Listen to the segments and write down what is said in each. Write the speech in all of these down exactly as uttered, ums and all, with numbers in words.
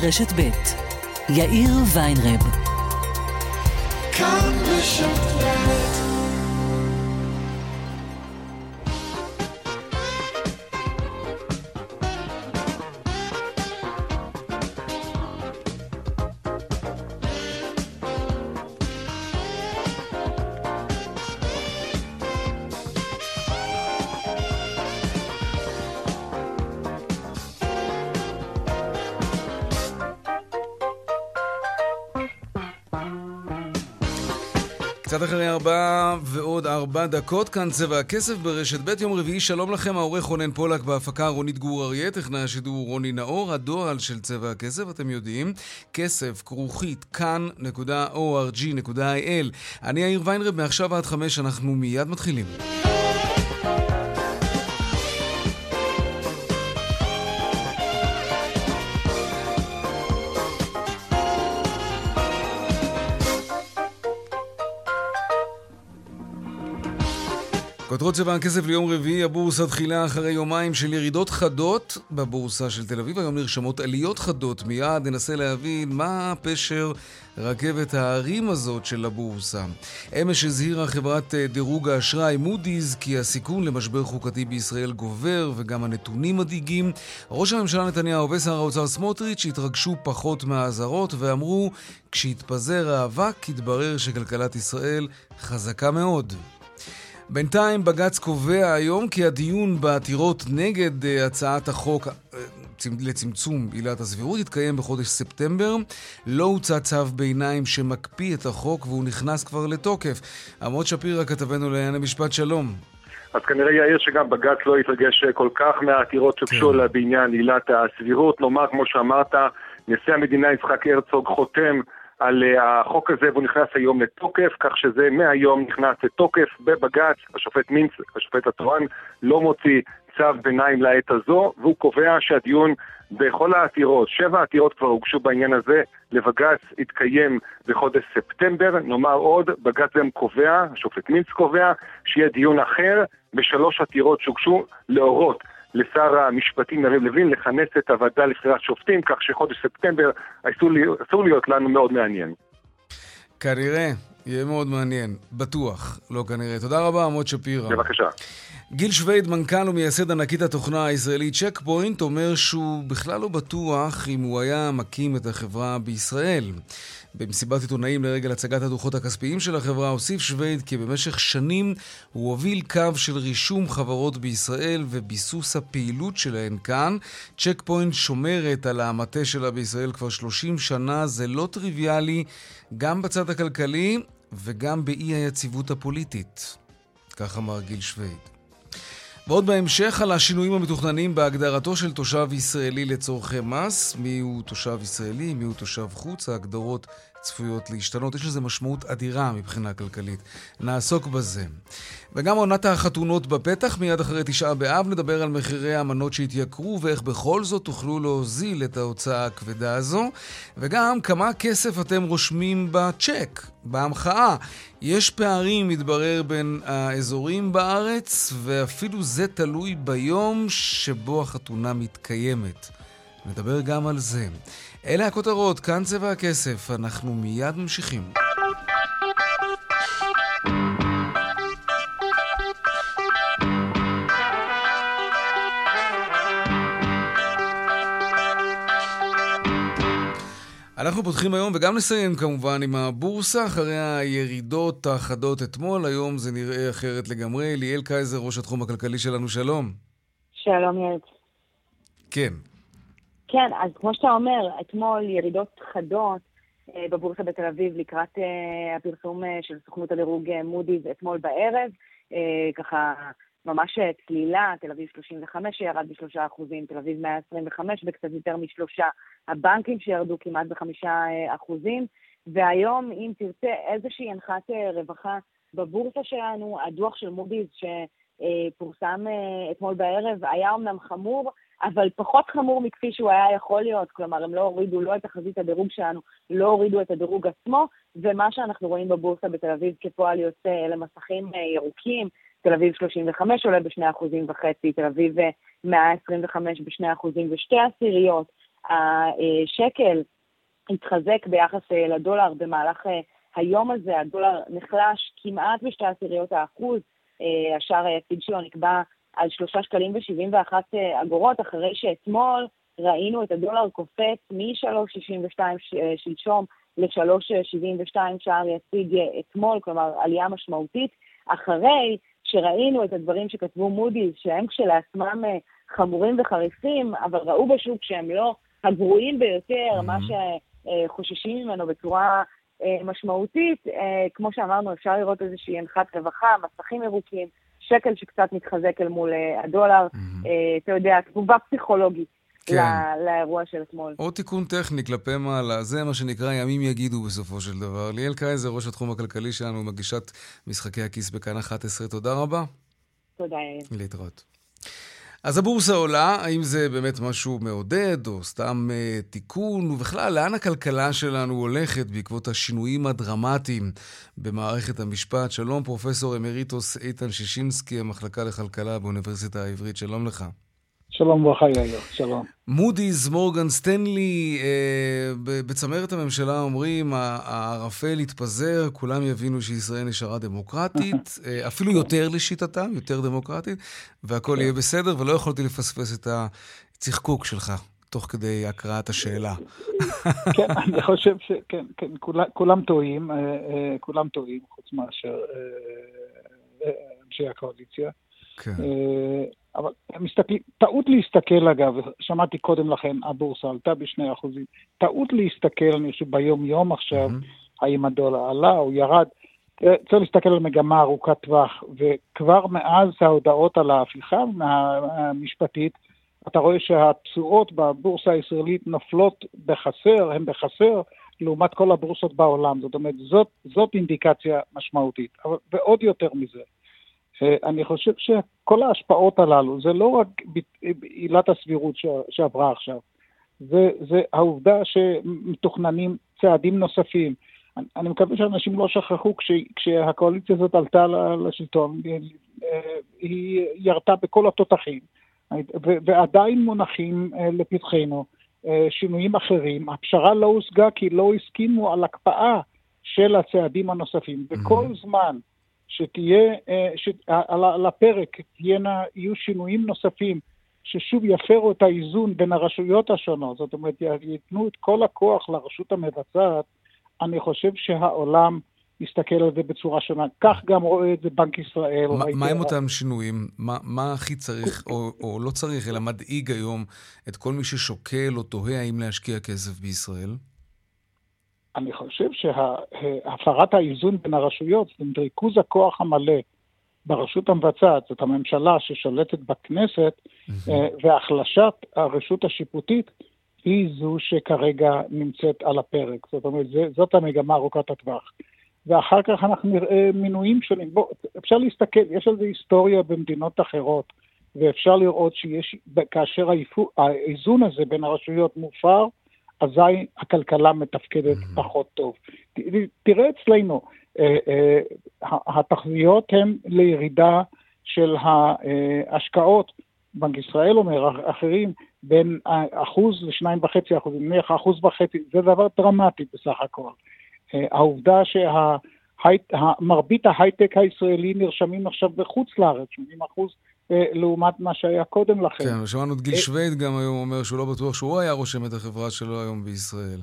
רשת ב' יאיר ויינרב כאן בשקלט. קצת אחרי ארבע ועוד ארבע דקות, כאן צבע הכסף ברשת ב' יום רביעי. שלום לכם, העורך רונן פולק, בהפקה רוני דגור אריה, טכנאי השידור רוני נאור. הדואל של צבע הכסף, אתם יודעים, כסף כרוכית כאן נקודה או אר ג'י נקודה איי אל. אני יאיר ויינרב, מעכשיו עד חמש, אנחנו מיד מתחילים. כותרות צבע הכסף ליום רביעי, הבורסה תחילה אחרי יומיים של ירידות חדות בבורסה של תל אביב. היום נרשמות עליות חדות. מיד ננסה להבין מה הפשר רכבת הערים הזאת של הבורסה. אמש הזהירה חברת דירוג האשראי מודיז כי הסיכון למשבר חוקתי בישראל גובר וגם הנתונים מדאיגים. ראש הממשלה נתניהו ושר האוצר סמוטריץ' התרגשו פחות מהאזהרות ואמרו כשהתפזר האבק התברר שכלכלת ישראל חזקה מאוד. בינתיים בגץ קובע היום כי הדיון בעתירות נגד הצעת החוק לצמצום עילת הסבירות יתקיים בחודש ספטמבר. לא הוצא צו ביניים שמקפיא את החוק והוא נכנס כבר לתוקף. עמוד שפירא כתבנו לעניין המשפט, שלום. אז כנראה יאיר שגם בגץ לא יתרגש כל כך מהעתירות שפשו לה בעניין עילת הסבירות. נאמר כמו שאמרת, נשיא המדינה יצחק הרצוג חותם על החוק הזה והוא נכנס היום לתוקף, כך שזה מהיום נכנס לתוקף בבגץ. השופט מינץ, השופט התורן, לא מוציא צו ביניים לעת הזו, והוא קובע שהדיון בכל העתירות, שבע עתירות כבר הוגשו בעניין הזה, לבגץ יתקיים בחודש ספטמבר. נאמר עוד, בגץ גם קובע, השופט מינץ קובע, שיהיה דיון אחר בשלוש עתירות שהוגשו לאורות לשר המשפטים יריב לוין לכנס את הוועדה לבחירת שופטים, כך שחודש ספטמבר אסור להיות לנו מאוד מעניין. כנראה יהיה מאוד מעניין, בטוח, לא כנראה. תודה רבה, עמוד שפירא. בבקשה. גיל שוויד, מנכ"ל ומייסד ענקית התוכנה הישראלית צ'קפוינט, אומר שהוא בכלל לא בטוח אם הוא היה מקים את החברה בישראל. במסיבת עיתונאים לרגל הצגת הדוחות הכספיים של החברה, הוסיף שוויד כי במשך שנים הוא הוביל קו של רישום חברות בישראל וביסוס הפעילות שלהן כאן. צ'קפוינט שומרת על המטה שלה בישראל כבר שלושים שנה, זה לא טריוויאלי, גם בצד הכלכלי וגם באי היציבות הפוליטית. כך אמר גיל שוויד. ועוד בהמשך על השינויים המתוכננים בהגדרתו של תושב ישראלי לצורכי מס, מי הוא תושב ישראלי, מי הוא תושב חוץ, ההגדרות צפויות להשתנות, יש לזה משמעות אדירה מבחינה כלכלית, נעסוק בזה. וגם עונת החתונות בפתח, מיד אחרי תשעה באב נדבר על מחירי המנות שהתייקרו ואיך בכל זאת תוכלו להוזיל את ההוצאה הכבדה הזו, וגם כמה כסף אתם רושמים בצ'ק, בהמחאה. יש פערים מתברר בין האזורים בארץ, ואפילו זה תלוי ביום שבו החתונה מתקיימת. נדבר גם על זה. אלה הכותרות, כאן צבע הכסף, אנחנו מיד ממשיכים. אנחנו פותחים היום וגם נסיים כמובן עם הבורסה אחרי הירידות החדות אתמול. היום זה נראה אחרת לגמרי. ליאל קייזר, ראש התחום הכלכלי שלנו, שלום. שלום יאיר. כן. כן, אז כמו שאתה אומר, אתמול ירידות חדות בבורסה בתל אביב לקראת הפרסום של סוכנות הדירוג מודיז אתמול בערב, ככה ממש צלילה, תל אביב שלושים וחמש שירד בשלושה אחוזים, תל אביב מאה עשרים וחמש בקצת יותר משלושה, הבנקים שירדו כמעט בחמישה אחוזים, והיום אם תרצה איזושהי הנחת רווחה בבורסה שלנו, הדוח של מודיז שפורסם אתמול בערב היה אומנם חמור, אבל פחות חמור מכפי שהוא היה יכול להיות, כלומר הם לא הורידו לא את החזית הדירוג שלנו, לא הורידו את הדירוג עצמו, ומה שאנחנו רואים בבורסה בתל אביב כפועל יוצא למסכים ירוקים, תל אביב שלושים וחמש עולה בשני אחוזים וחצי, תל אביב מאה עשרים וחמש בשני אחוזים ושתי עשיריות, השקל התחזק ביחס לדולר במהלך היום הזה, הדולר נחלש כמעט בשתי עשיריות האחוז, השער היציג שלו נקבע על שלושה שקלים ושבעים ואחת אגורות, אחרי שאתמול ראינו את הדולר קופץ מ-שלוש נקודה שישים ושתיים שלשום ל-שלוש נקודה שבעים ושתיים שער יציג אתמול, כלומר עלייה משמעותית, אחרי שראינו את הדברים שכתבו מודיז, שהם כשלעצמם חמורים וחריפים, אבל ראו בשוק שהם לא הגרועים ביותר, מה שחוששים ממנו בצורה משמעותית, כמו שאמרנו, אפשר לראות איזושהי הנחת רווחה, מסכים ירוקים, שקל שקצת מתחזק אל מול הדולר, אתה יודע, תגובה פסיכולוגית. כן. לאירוע של אתמול. עוד תיקון טכני כלפי מעלה, זה מה שנקרא ימים יגידו בסופו של דבר. ליאל קייזר, ראש התחום הכלכלי שלנו, מגישת משחקי הכיס בכאן אחת עשרה. תודה רבה. תודה. להתראות. אז הבורסה עולה, האם זה באמת משהו מעודד או סתם אה, תיקון, ובכלל לאן הכלכלה שלנו הולכת בעקבות השינויים הדרמטיים במערכת המשפט? שלום פרופסור אמריטוס איתן שישינסקי, המחלקה לכלכלה באוניברסיטה העברית, שלום לך. שלום וברכה יאיר, שלום. מודיז, מורגן, סטנלי, אה, בצמרת הממשלה אומרים, הערפל התפזר, כולם יבינו שישראל נשארה דמוקרטית, אה, אפילו יותר לשיטתם, יותר דמוקרטית, והכל יהיה בסדר, ולא יכולתי לפספס את הצחקוק שלך, תוך כדי הקראת השאלה. כן, אני חושב שכן, כן, כולם, כולם טועים, אה, אה, כולם טועים, חוץ מאשר אה, אנשי הקואליציה. כן. אה, אבל מסתכל, טעות להסתכל אגב, שמעתי קודם לכן, הבורסה עלתה בשני אחוזים, טעות להסתכל, אני חושב ביום יום עכשיו, mm-hmm. האם הדולר עלה או ירד, צריך להסתכל על מגמה ארוכת טווח, וכבר מאז ההודעות על ההפיכה המשפטית, אתה רואה שהתשואות בבורסה הישראלית נפלות בחסר, הן בחסר, לעומת כל הבורסות בעולם, זאת אומרת, זאת, זאת אינדיקציה משמעותית, אבל, ועוד יותר מזה. אני חושב שכל ההשפעות הללו, זה לא רק עילת הסבירות שעברה עכשיו, זה, זה העובדה שמתוכננים צעדים נוספים. אני, אני מקווה שאנשים לא שכחו, כש, כשהקואליציה הזאת עלתה לשלטון, היא ירתה בכל התותחים, ועדיין מונחים לפתחנו שינויים אחרים. הפשרה לא הושגה כי לא הסכימו על הקפאה של הצעדים הנוספים, וכל זמן, שתהיה, שעל הפרק יהיו שינויים נוספים ששוב יפרו את האיזון בין הרשויות השונות, זאת אומרת, ייתנו את כל הכוח לרשות המבצעת, אני חושב שהעולם יסתכל על זה בצורה שונה. כך גם רואה את זה בנק ישראל. מה עם אותם שינויים? מה הכי צריך, או לא צריך, אלא מדאיג היום את כל מי ששוקל או תוהה האם להשקיע כסף בישראל? אני חושב שהפרת האיזון בין הרשויות, זאת אומרת, ריכוז הכוח המלא ברשות המבצעת, זאת הממשלה ששולטת בכנסת, והחלשת הרשות השיפוטית היא זו שכרגע נמצאת על הפרק. זאת אומרת, זאת המגמה ארוכת הטווח. ואחר כך אנחנו נראה מינויים שונים. בוא, אפשר להסתכל, יש על זה היסטוריה במדינות אחרות, ואפשר לראות שיש, כאשר האיזון הזה בין הרשויות מופר, אזי הכלכלה מתפקדת פחות טוב. תראה אצלנו, התחזיות הן לירידה של ההשקעות, בנק ישראל אומר, אחרים, בין אחוז לשניים וחצי אחוזים, נניח אחוז וחצי, זה דבר דרמטי בסך הכל. העובדה שמרבית ההייטק הישראלי נרשמים עכשיו בחוץ לארץ, שמונים אחוז, לעומת מה שהיה קודם לכן. כן, שמענו את גיל שוויד גם היום אומר שהוא לא בטוח שהוא היה רושם את החברה שלו היום בישראל.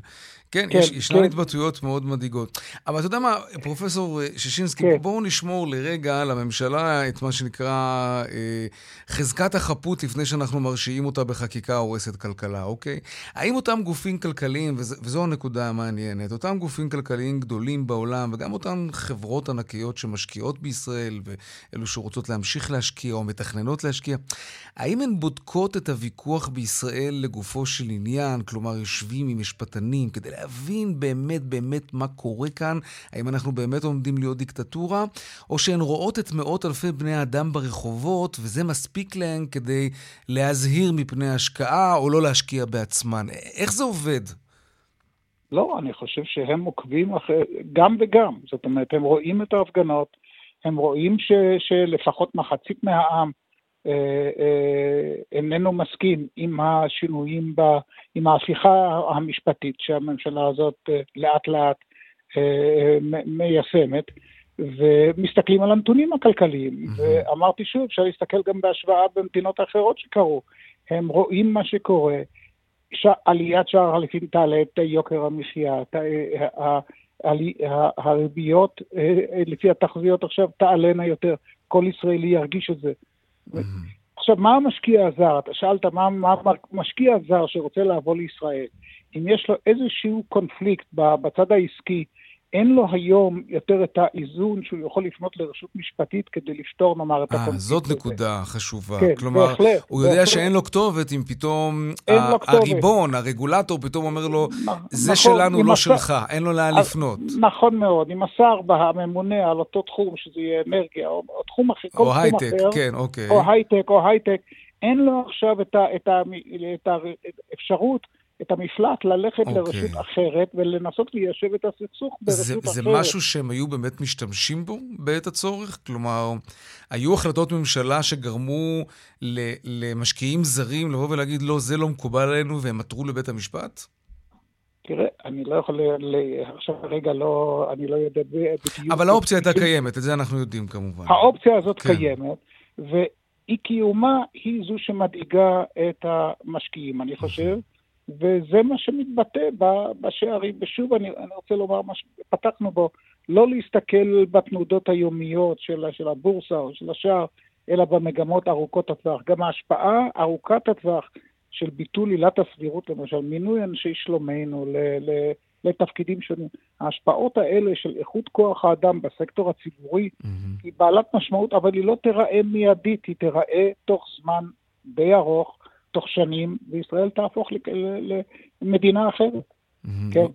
כן, כן יש, ישנן כן. התבטאויות מאוד מדאיגות. אבל אתה יודע מה, פרופסור שישינסקי, כן. בואו נשמור לרגע לממשלה את מה שנקרא אה, חזקת החפות לפני שאנחנו מרשיעים אותה בחקיקה הורסת כלכלה, אוקיי? האם אותם גופים כלכליים, וז, וזו הנקודה המעניינת, אותם גופים כלכליים גדולים בעולם, וגם אותן חברות ענקיות שמשקיעות בישראל, ואלו שרוצות להמשיך להשקיע או מתכננות להשקיע, האם הן בודקות את הוויכוח בישראל לגופו של עניין, כלומר יושבים עם משפטנים, כדי להבין באמת באמת מה קורה כאן, האם אנחנו באמת עומדים להיות דיקטטורה, או שהן רואות את מאות אלפי בני אדם ברחובות, וזה מספיק להן כדי להזהיר מפני השקעה, או לא להשקיע בעצמן. איך זה עובד? לא, אני חושב שהם עוקבים אחרי, גם וגם. זאת אומרת, הם רואים את ההפגנות, הם רואים ש, שלפחות מחצית מהעם איננו מסכים עם השינויים, עם ההפיכה המשפטית שהממשלה הזאת לאט לאט מיישמת, ומסתכלים על הנתונים הכלכליים, ואמרתי שוב, אפשר להסתכל גם בהשוואה במדינות אחרות שקרו, הם רואים מה שקורה, עליית שער החליפין תעלה את יוקר המחיה, הריביות לפי התחזיות עכשיו תעלנה יותר, כל ישראלי ירגיש את זה. עכשיו, מה המשקיע הזר? אתה שאלת מה המשקיע הזר שרוצה לעבור לישראל, אם יש לו איזשהו קונפליקט בצד העסקי, אין לו היום יותר את האיזון שהוא יכול לפנות לרשות משפטית כדי לפתור, נאמר, את הקונפליקט. זאת נקודה חשובה. כן, כלומר, בהחלט, הוא יודע בהחלט. שאין לו כתובת אם פתאום ה- לא כתובת. הריבון, הרגולטור, פתאום אומר לו, זה נכון, שלנו, לא השר... שלך, אין לו לאן לפנות. נכון מאוד, אם השר הממונה על אותו תחום, שזה יהיה אנרגיה, או תחום אחר, או הייטק, כן, אוקיי. או הייטק, או הייטק, אין לו עכשיו את, ה- את, ה- את, ה- את האפשרות, את המפלט ללכת okay. לרשות אחרת ולנסות ליישב את הסכסוך ברשות זה, אחרת. זה משהו שהם היו באמת משתמשים בו בעת הצורך? כלומר, היו החלטות ממשלה שגרמו למשקיעים זרים לבוא ולהגיד, לא, זה לא מקובל עלינו, והם עתרו לבית המשפט? תראה, אני לא יכול, עכשיו רגע לא, אני לא יודע בדיוק. אבל האופציה הייתה קיימת, את זה אנחנו יודעים כמובן. האופציה הזאת כן. קיימת, ואי קיומה היא זו שמדאיגה את המשקיעים, אני חושב. וזה מה שמתבטא בשערים, ושוב אני, אני רוצה לומר מה שפתחנו בו, לא להסתכל בתנודות היומיות של, של הבורסה או של השער, אלא במגמות ארוכות הטווח. גם ההשפעה ארוכת הטווח של ביטול עילת הסבירות, למשל מינוי אנשי שלומנו ל, ל, לתפקידים שונים, ההשפעות האלה של איכות כוח האדם בסקטור הציבורי, mm-hmm. היא בעלת משמעות, אבל היא לא תראה מיידית, היא תראה תוך זמן די ארוך, תוך שנים, וישראל תהפוך למדינה אחרת. כן.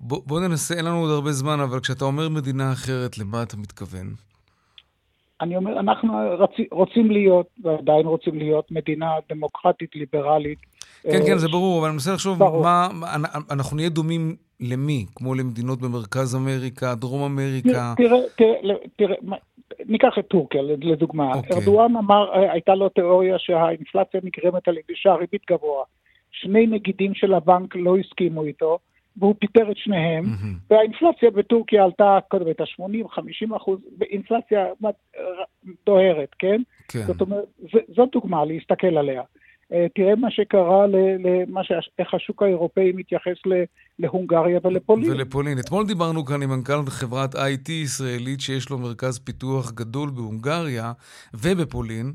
בוא ננסה, אין לנו עוד הרבה זמן, אבל כשאתה אומר מדינה אחרת, למה אתה מתכוון? אני אומר, אנחנו רוצים להיות, ועדיין רוצים להיות, מדינה דמוקרטית, ליברלית. כן, כן, זה ברור, אבל אני מנסה לחשוב, אנחנו נהיה דומים למי? כמו למדינות במרכז אמריקה, דרום אמריקה? תראה, ניקח את טורקיה, לדוגמה. Okay. ארדואן אמר, הייתה לו תיאוריה שהאינפלציה נגרמת על ידי שהריבית גבוה. שני נגידים של הבנק לא הסכימו איתו, והוא פיטר את שניהם, mm-hmm. והאינפלציה בטורקיה עלתה קודם את ה-שמונים עד חמישים אחוז, באינפלציה דוהרת, כן? כן. זאת אומרת, ז, זאת דוגמה להסתכל עליה. Uh, תראה מה שקרה, למה ש... איך השוק האירופאי מתייחס ל... להונגריה ולפולין. ולפולין. אתמול דיברנו כאן עם מנכ"ל חברת איי טי ישראלית, שיש לו מרכז פיתוח גדול בהונגריה ובפולין,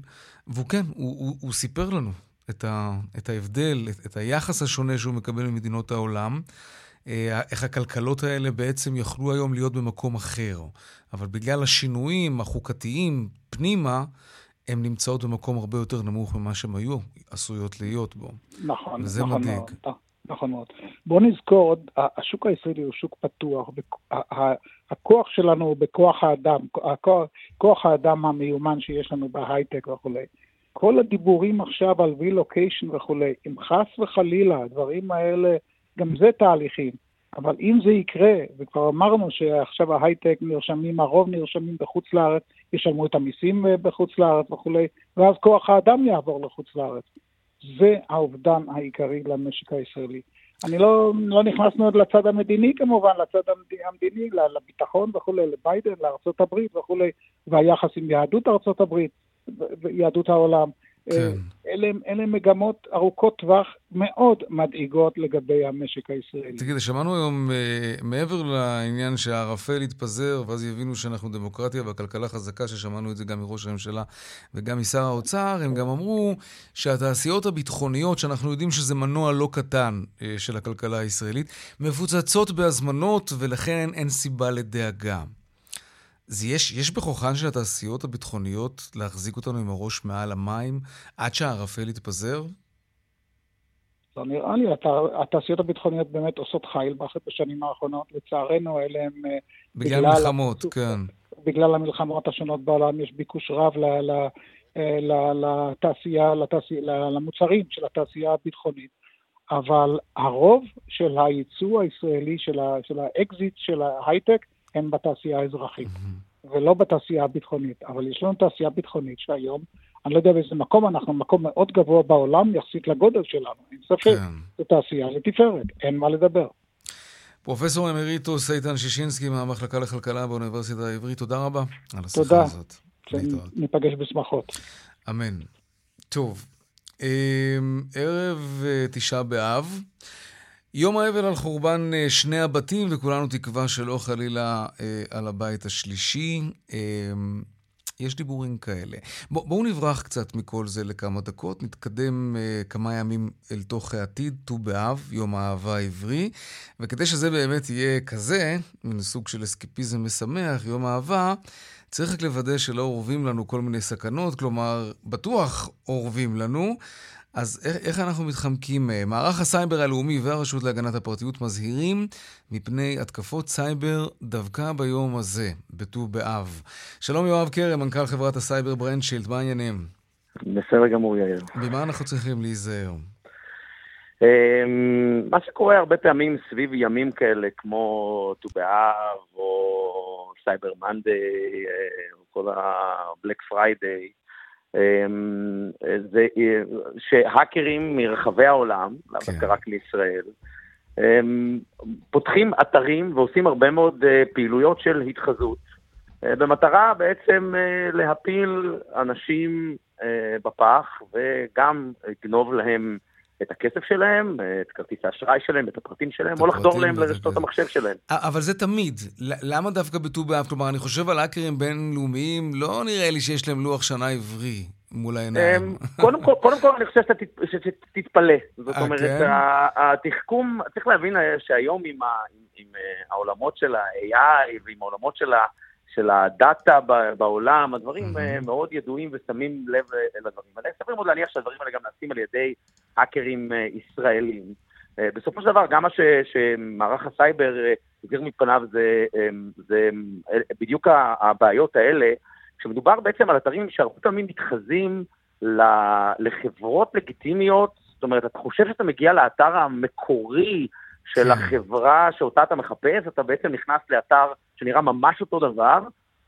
והוא כן, הוא, הוא, הוא סיפר לנו את, ה... את ההבדל, את... את היחס השונה שהוא מקבל ממדינות העולם, איך הכלכלות האלה בעצם יכלו היום להיות במקום אחר. אבל בגלל השינויים החוקתיים פנימה, הן נמצאות במקום הרבה יותר נמוך ממה שהן היו עשויות להיות בו. נכון, וזה נכון מדהיג. מאוד. נכון מאוד. בואו נזכור, השוק הישראלי הוא שוק פתוח, הכוח שלנו הוא בכוח האדם, הכוח, כוח האדם המיומן שיש לנו בהייטק וכו'. כל הדיבורים עכשיו על רילוקיישן וכו', עם חס וחלילה, הדברים האלה, גם זה תהליכים. אבל אם זה יקרה, וכבר אמרנו שעכשיו ההייטק נרשמים, הרוב נרשמים בחוץ לארץ, ישלמו את המיסים בחוץ לארץ וכו', ואז כוח האדם יעבור לחוץ לארץ. זה העובדן העיקרי למשק הישראלי. אני לא, לא נכנסנו עוד לצד המדיני כמובן, לצד המדיני, לביטחון וכו', לביידן, לארצות הברית וכו', והיחס עם יהדות ארצות הברית, יהדות העולם. כן. אלה, אלה מגמות ארוכות טווח מאוד מדאיגות לגבי המשק הישראלי. תגיד, שמענו היום מעבר לעניין שהערפל התפזר, ואז יבינו שאנחנו דמוקרטיה והכלכלה חזקה, ששמענו את זה גם מראש הממשלה וגם משר האוצר, הם גם אמרו שהתעשיות הביטחוניות, שאנחנו יודעים שזה מנוע לא קטן של הכלכלה הישראלית, מפוצצות בהזמנות ולכן אין סיבה לדאגה. אז יש, יש בכוחן של התעשיות הביטחוניות להחזיק אותנו עם הראש מעל המים עד שהערפל יתפזר? לא נראה לי, התעשיות הביטחוניות באמת עושות חיל בשנים האחרונות, לצערנו אלה הם... בגלל, בגלל המלחמות, כן. בגלל המלחמות השונות בעולם יש ביקוש רב ל, ל, ל, לתעשייה, לתעשי, למוצרים של התעשייה הביטחונית. אבל הרוב של הייצוא הישראלי, של, ה, של האקזיט, של ההייטק, הם בתעשייה האזרחית, ולא בתעשייה הביטחונית. אבל יש לנו תעשייה ביטחונית שהיום אני לא יודע באיזה מקום, אנחנו מקום מאוד גבוה בעולם יחסית לגודל שלנו, אין ספק, זו תעשייה לתפארת, אין מה לדבר. פרופסור אמריטוס איתן שישינסקי מהמחלקה לכלכלה באוניברסיטה העברית, תודה רבה על השיחה הזאת. תודה, ניפגש בשמחות. אמן. טוב, ערב תשעה באב, יום האבל על חורבן שני הבתים, וכולנו תקווה שלא חלילה על הבית השלישי. יש דיבורים כאלה. בוא, בואו נברח קצת מכל זה לכמה דקות, נתקדם uh, כמה ימים אל תוך העתיד, ט"ו באב, יום האהבה העברי, וכדי שזה באמת יהיה כזה, מן סוג של אסקפיזם משמח, יום האהבה, צריך רק לוודא שלא עורבים לנו כל מיני סכנות, כלומר, בטוח עורבים לנו, אז איך, איך אנחנו מתחמקים? מערך הסייבר הלאומי והרשות להגנת הפרטיות מזהירים מפני התקפות סייבר דווקא ביום הזה, בט"ו באב. שלום יואב קרם, מנכ"ל חברת הסייבר ברנדשילד, מה העניינים? בסדר גמור יאיר. במה אנחנו צריכים להיזהר? מה שקורה הרבה פעמים סביב ימים כאלה כמו ט"ו באב או סייבר מנדיי או כל הבלק פריידיי, זה שהאקרים מרחבי העולם, כן. רק לישראל, פותחים אתרים ועושים הרבה מאוד פעילויות של התחזות, במטרה בעצם להפיל אנשים בפח וגם לגנוב להם את הכסף שלהם, את כרטיס האשראי שלהם, את הפרטים שלהם, או לחדור להם לרשתות המחשב שלהם. אבל זה תמיד. למה דווקא בט"ו באב? כלומר, אני חושב על האקרים בינלאומיים, לא נראה לי שיש להם לוח שנה עברי מול העיניים. קודם כל, קודם כל אני חושב שתתפלא. זאת אומרת, התחכום, צריך להבין שהיום עם העולמות של ה-איי איי ועם העולמות של הדאטה בעולם, הדברים מאוד ידועים ושמים לב לדברים. אני אספרים עוד להניח שהדברים האלה גם נעשים על ידי האקרים ישראלים. בסופו של דבר, גם מה שמערך הסייבר הגדיר מפניו זה, זה בדיוק הבעיות האלה, כשמדובר בעצם על אתרים שהרבה פעמים מתחזים לחברות לגיטימיות, זאת אומרת, אתה חושב שאתה מגיע לאתר המקורי של החברה שאותה אתה מחפש, אתה בעצם נכנס לאתר שנראה ממש אותו דבר,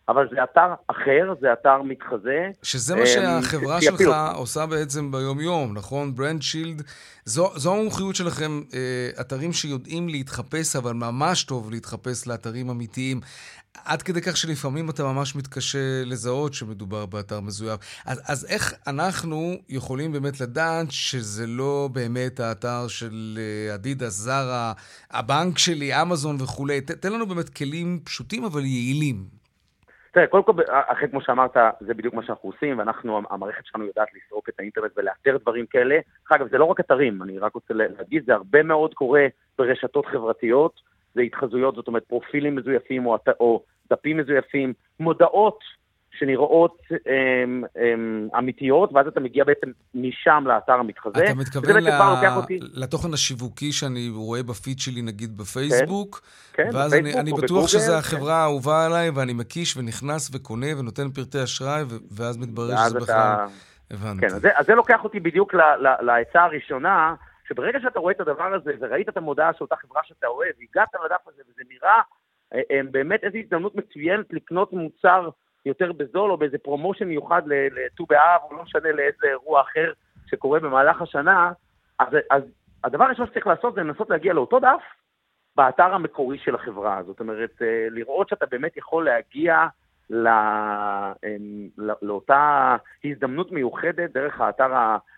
אבל זה אתר אחר, זה אתר מתחזה. שזה מה שהחברה שלך עושה בעצם ביום-יום, נכון? ברנדשילד, זו המומחיות שלכם, אתרים שיודעים להתחפש, אבל ממש טוב להתחפש לאתרים אמיתיים, עד כדי כך שלפעמים אתה ממש מתקשה לזהות שמדובר באתר מזויף. אז איך אנחנו יכולים באמת לדעת שזה לא באמת האתר של אדידס, זרה, הבנק שלי, אמזון וכו'? תן לנו באמת כלים פשוטים, אבל יעילים. קודם כל, אחרי כמו שאמרת, זה בדיוק מה שאנחנו עושים, ואנחנו, המערכת שלנו יודעת לסרוק את האינטרנט ולאתר דברים כאלה. אגב, זה לא רק אתרים, אני רק רוצה להגיד, זה הרבה מאוד קורה ברשתות חברתיות, זה התחזויות, זאת אומרת, פרופילים מזויפים או, או דפים מזויפים, מודעות שנראות אמ, אמ, אמיתיות, ואז אתה מגיע בעצם משם לאתר המתחזה. אתה מתכוון ל... לתוכן השיווקי שאני רואה בפיד שלי, נגיד בפייסבוק, כן, כן, ואז בפייסבוק אני, אני בטוח שזה החברה כן. האהובה עליי, ואני מקיש ונכנס וקונה ונותן פרטי אשראי, ואז מתברר שזה בכלל... אתה... הבנתי. כן, אז זה, אז זה לוקח אותי בדיוק להצעה הראשונה, שברגע שאתה רואה את הדבר הזה, וראית את המודעה שאותה חברה שאתה אוהב, הגעת לדף הזה, וזה נראה באמת איזו הזדמנות מצוינת לקנות מוצר יותר בזול, או באיזה פרומושן מיוחד לט"ו באב, או לא משנה לאיזה אירוע אחר שקורה במהלך השנה, אז, אז הדבר הראשון שצריך לעשות זה לנסות להגיע לאותו דף, באתר המקורי של החברה. זאת אומרת, לראות שאתה באמת יכול להגיע לא, לא, לאותה הזדמנות מיוחדת דרך האתר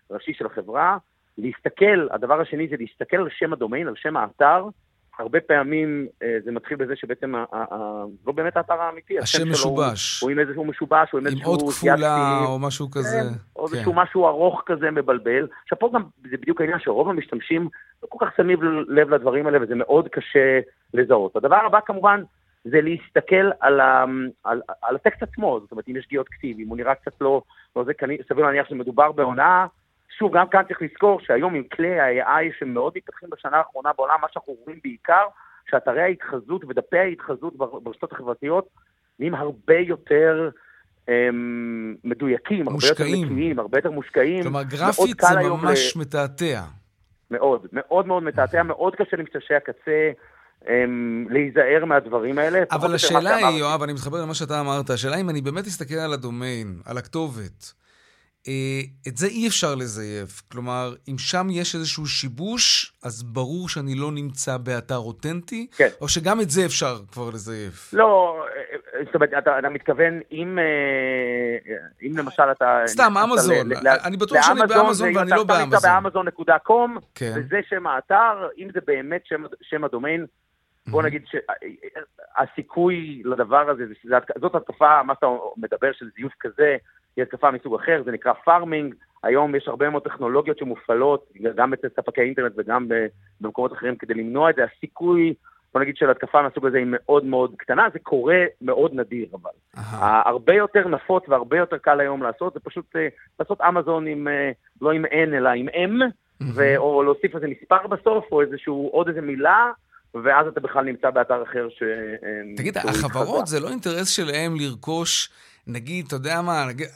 הראשי של החברה, להסתכל, הדבר השני זה להסתכל על שם הדומיין, על שם האתר, הרבה פעמים זה מתחיל בזה שבעצם לא באמת האתר האמיתי. השם משובש. הוא עם איזשהו משובש, הוא עם איזשהו... עם עוד כפולה או משהו כזה. או איזשהו משהו ארוך כזה מבלבל. עכשיו פה גם זה בדיוק העניין שרוב המשתמשים לא כל כך שמים לב לדברים האלה, וזה מאוד קשה לזהות. הדבר הבא כמובן זה להסתכל על הטקסט עצמו, זאת אומרת אם יש שגיאות כתיב, אם הוא נראה קצת לא... סביר להניח שמדובר בהונאה, שוב, גם כאן צריך לזכור שהיום עם כלי ה-איי איי שמאוד מתפתחים בשנה האחרונה בעולם, מה שאנחנו רואים בעיקר, שאתרי ההתחזות ודפי ההתחזות ברשתות החברתיות, נהיים הרבה יותר אמ, מדויקים, הרבה יותר נקיים, הרבה יותר מושקעים. כלומר, גרפית זה ממש ל... מתעתע. מאוד, מאוד מאוד מתעתע, מאוד קשה למשתמשי הקצה, להיזהר מהדברים האלה. אבל השאלה היא, יואב, אני מתחבר למה שאתה אמרת, השאלה אם אני באמת אסתכל על הדומיין, על הכתובת, את זה אי אפשר לזייף, כלומר, אם שם יש איזשהו שיבוש, אז ברור שאני לא נמצא באתר אותנטי, כן. או שגם את זה אפשר כבר לזייף? לא, זאת אומרת, אתה, אתה מתכוון, אם, אם למשל אתה... סתם, אמזון, ל- אני בטוח שאני באמזון ואני לא באמזון. אתה נמצא באמזון נקודה קום, כן. וזה שם האתר, אם זה באמת שם, שם הדומיין, בוא נגיד שהסיכוי לדבר הזה, זאת התקפה, מה שאתה מדבר של זיוף כזה, היא התקפה מסוג אחר, זה נקרא פארמינג, היום יש הרבה מאוד טכנולוגיות שמופעלות, גם אצל ספקי אינטרנט וגם במקומות אחרים כדי למנוע את זה, הסיכוי, בוא נגיד של התקפה מהסוג הזה היא מאוד מאוד קטנה, זה קורה מאוד נדיר, אבל הרבה יותר נפוץ והרבה יותר קל היום לעשות, זה פשוט לעשות אמזון עם, לא עם N אלא עם M, או להוסיף איזה מספר בסוף, או איזשהו עוד איזה מילה, ואז אתה בכלל נמצא באתר אחר ש... תגיד, החברות זה לא אינטרס שלהם לרכוש, נגיד, אתה יודע מה, נגיד,